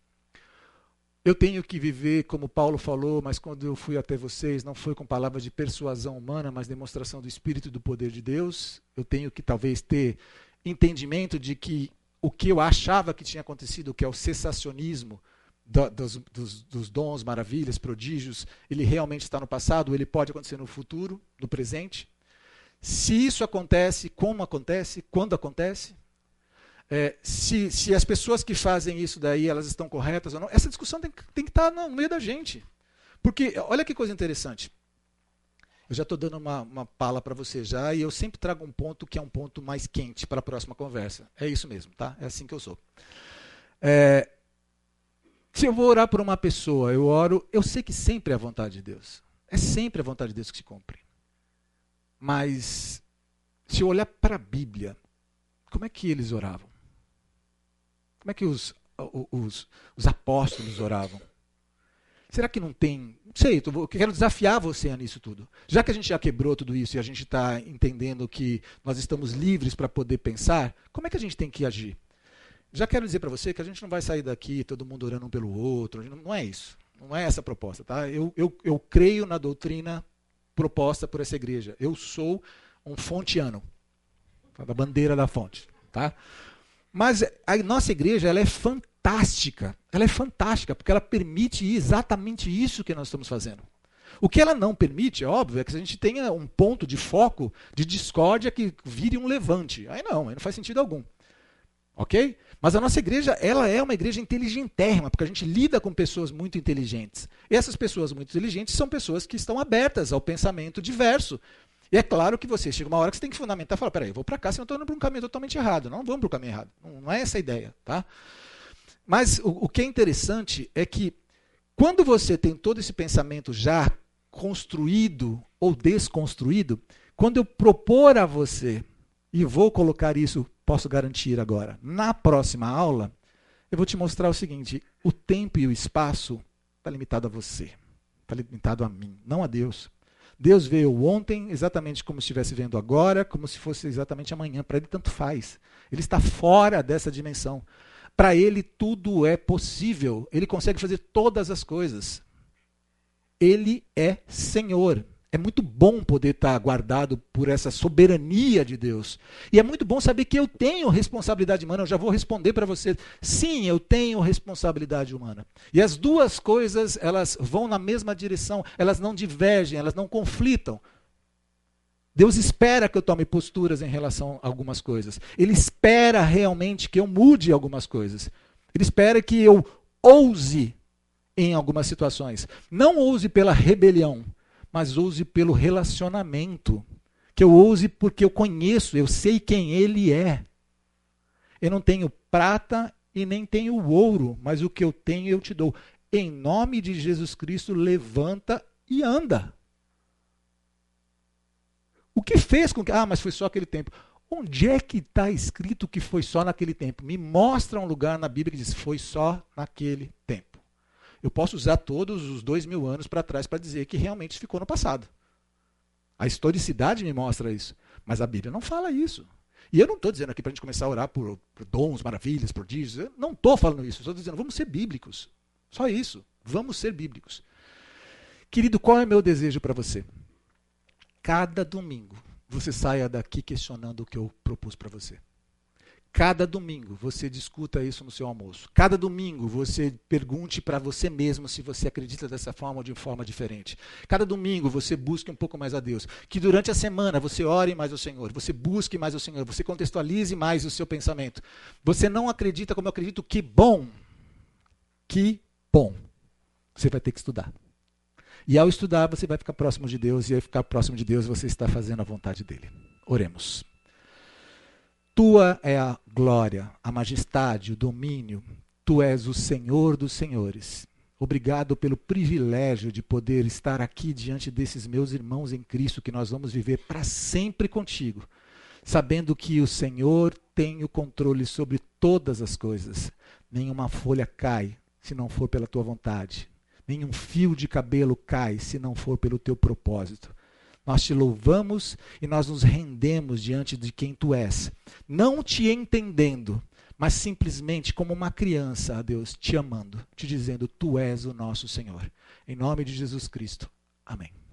Eu tenho que viver, como Paulo falou, mas quando eu fui até vocês, não foi com palavras de persuasão humana, mas demonstração do Espírito e do poder de Deus. Eu tenho que talvez ter entendimento de que o que eu achava que tinha acontecido, que é o cessacionismo do, dos, dos, dos dons, maravilhas, prodígios, ele realmente está no passado, ele pode acontecer no futuro, no presente. Se isso acontece, como acontece, quando acontece? É, se, se as pessoas que fazem isso daí, elas estão corretas ou não, essa discussão tem, tem que estar no meio da gente. Porque, olha que coisa interessante, eu já estou dando uma, uma pala para você já, e eu sempre trago um ponto que é um ponto mais quente para a próxima conversa. É isso mesmo, tá? É assim que eu sou. É, se eu vou orar por uma pessoa, eu oro, eu sei que sempre é a vontade de Deus. É sempre a vontade de Deus que se cumpre. Mas, se eu olhar para a Bíblia, como é que eles oravam? Como é que os, os, os apóstolos oravam? Será que não tem... Não sei, eu quero desafiar você nisso tudo. Já que a gente já quebrou tudo isso e a gente está entendendo que nós estamos livres para poder pensar, como é que a gente tem que agir? Já quero dizer para você que a gente não vai sair daqui todo mundo orando um pelo outro. Não é isso. Não é essa a proposta. Tá? Eu, eu, eu creio na doutrina proposta por essa igreja. Eu sou um fontiano. Da bandeira da fonte. Tá? Mas a nossa igreja ela é fantástica, ela é fantástica, porque ela permite exatamente isso que nós estamos fazendo. O que ela não permite, é óbvio, é que a gente tenha um ponto de foco, de discórdia, que vire um levante. Aí não, aí não faz sentido algum. Ok? Mas a nossa igreja ela é uma igreja inteligentérrima, porque a gente lida com pessoas muito inteligentes. E essas pessoas muito inteligentes são pessoas que estão abertas ao pensamento diverso. E é claro que você chega uma hora que você tem que fundamentar e falar, peraí, eu vou para cá, senão eu estou indo para um caminho totalmente errado. Não vamos para o caminho errado. Não, não é essa a ideia. Tá? Mas o, o que é interessante é que quando você tem todo esse pensamento já construído ou desconstruído, quando eu propor a você, e vou colocar isso, posso garantir agora, na próxima aula, eu vou te mostrar o seguinte, o tempo e o espaço está limitado a você, está limitado a mim, não a Deus. Deus veio ontem exatamente como se estivesse vendo agora, como se fosse exatamente amanhã. Para ele tanto faz. Ele está fora dessa dimensão. Para ele tudo é possível. Ele consegue fazer todas as coisas. Ele é Senhor. É muito bom poder estar guardado por essa soberania de Deus. E é muito bom saber que eu tenho responsabilidade humana. Eu já vou responder para você. Sim, eu tenho responsabilidade humana. E as duas coisas, elas vão na mesma direção. Elas não divergem, elas não conflitam. Deus espera que eu tome posturas em relação a algumas coisas. Ele espera realmente que eu mude algumas coisas. Ele espera que eu ouse em algumas situações. Não ouse pela rebelião, mas ouse pelo relacionamento, que eu ouse porque eu conheço, eu sei quem ele é. Eu não tenho prata e nem tenho ouro, mas o que eu tenho eu te dou. Em nome de Jesus Cristo, levanta e anda. O que fez com que... Ah, mas foi só aquele tempo. Onde é que está escrito que foi só naquele tempo? Me mostra um lugar na Bíblia que diz, foi só naquele tempo. Eu posso usar todos os dois mil anos para trás para dizer que realmente ficou no passado. A historicidade me mostra isso. Mas a Bíblia não fala isso. E eu não estou dizendo aqui para a gente começar a orar por, por dons, maravilhas, prodígios. Eu não estou falando isso. Estou dizendo, vamos ser bíblicos. Só isso. Vamos ser bíblicos. Querido, qual é o meu desejo para você? Cada domingo você saia daqui questionando o que eu propus para você. Cada domingo você discuta isso no seu almoço. Cada domingo você pergunte para você mesmo se você acredita dessa forma ou de forma diferente. Cada domingo você busque um pouco mais a Deus. Que durante a semana você ore mais ao Senhor, você busque mais ao Senhor, você contextualize mais o seu pensamento. Você não acredita como eu acredito, que bom, que bom. Você vai ter que estudar. E ao estudar você vai ficar próximo de Deus, e ao ficar próximo de Deus você está fazendo a vontade dele. Oremos. Tua é a glória, a majestade, o domínio. Tu és o Senhor dos senhores. Obrigado pelo privilégio de poder estar aqui diante desses meus irmãos em Cristo, que nós vamos viver para sempre contigo, sabendo que o Senhor tem o controle sobre todas as coisas. Nenhuma folha cai se não for pela tua vontade. Nenhum fio de cabelo cai se não for pelo teu propósito. Nós te louvamos e nós nos rendemos diante de quem tu és. Não te entendendo, mas simplesmente como uma criança, a Deus, te amando, te dizendo, tu és o nosso Senhor. Em nome de Jesus Cristo. Amém.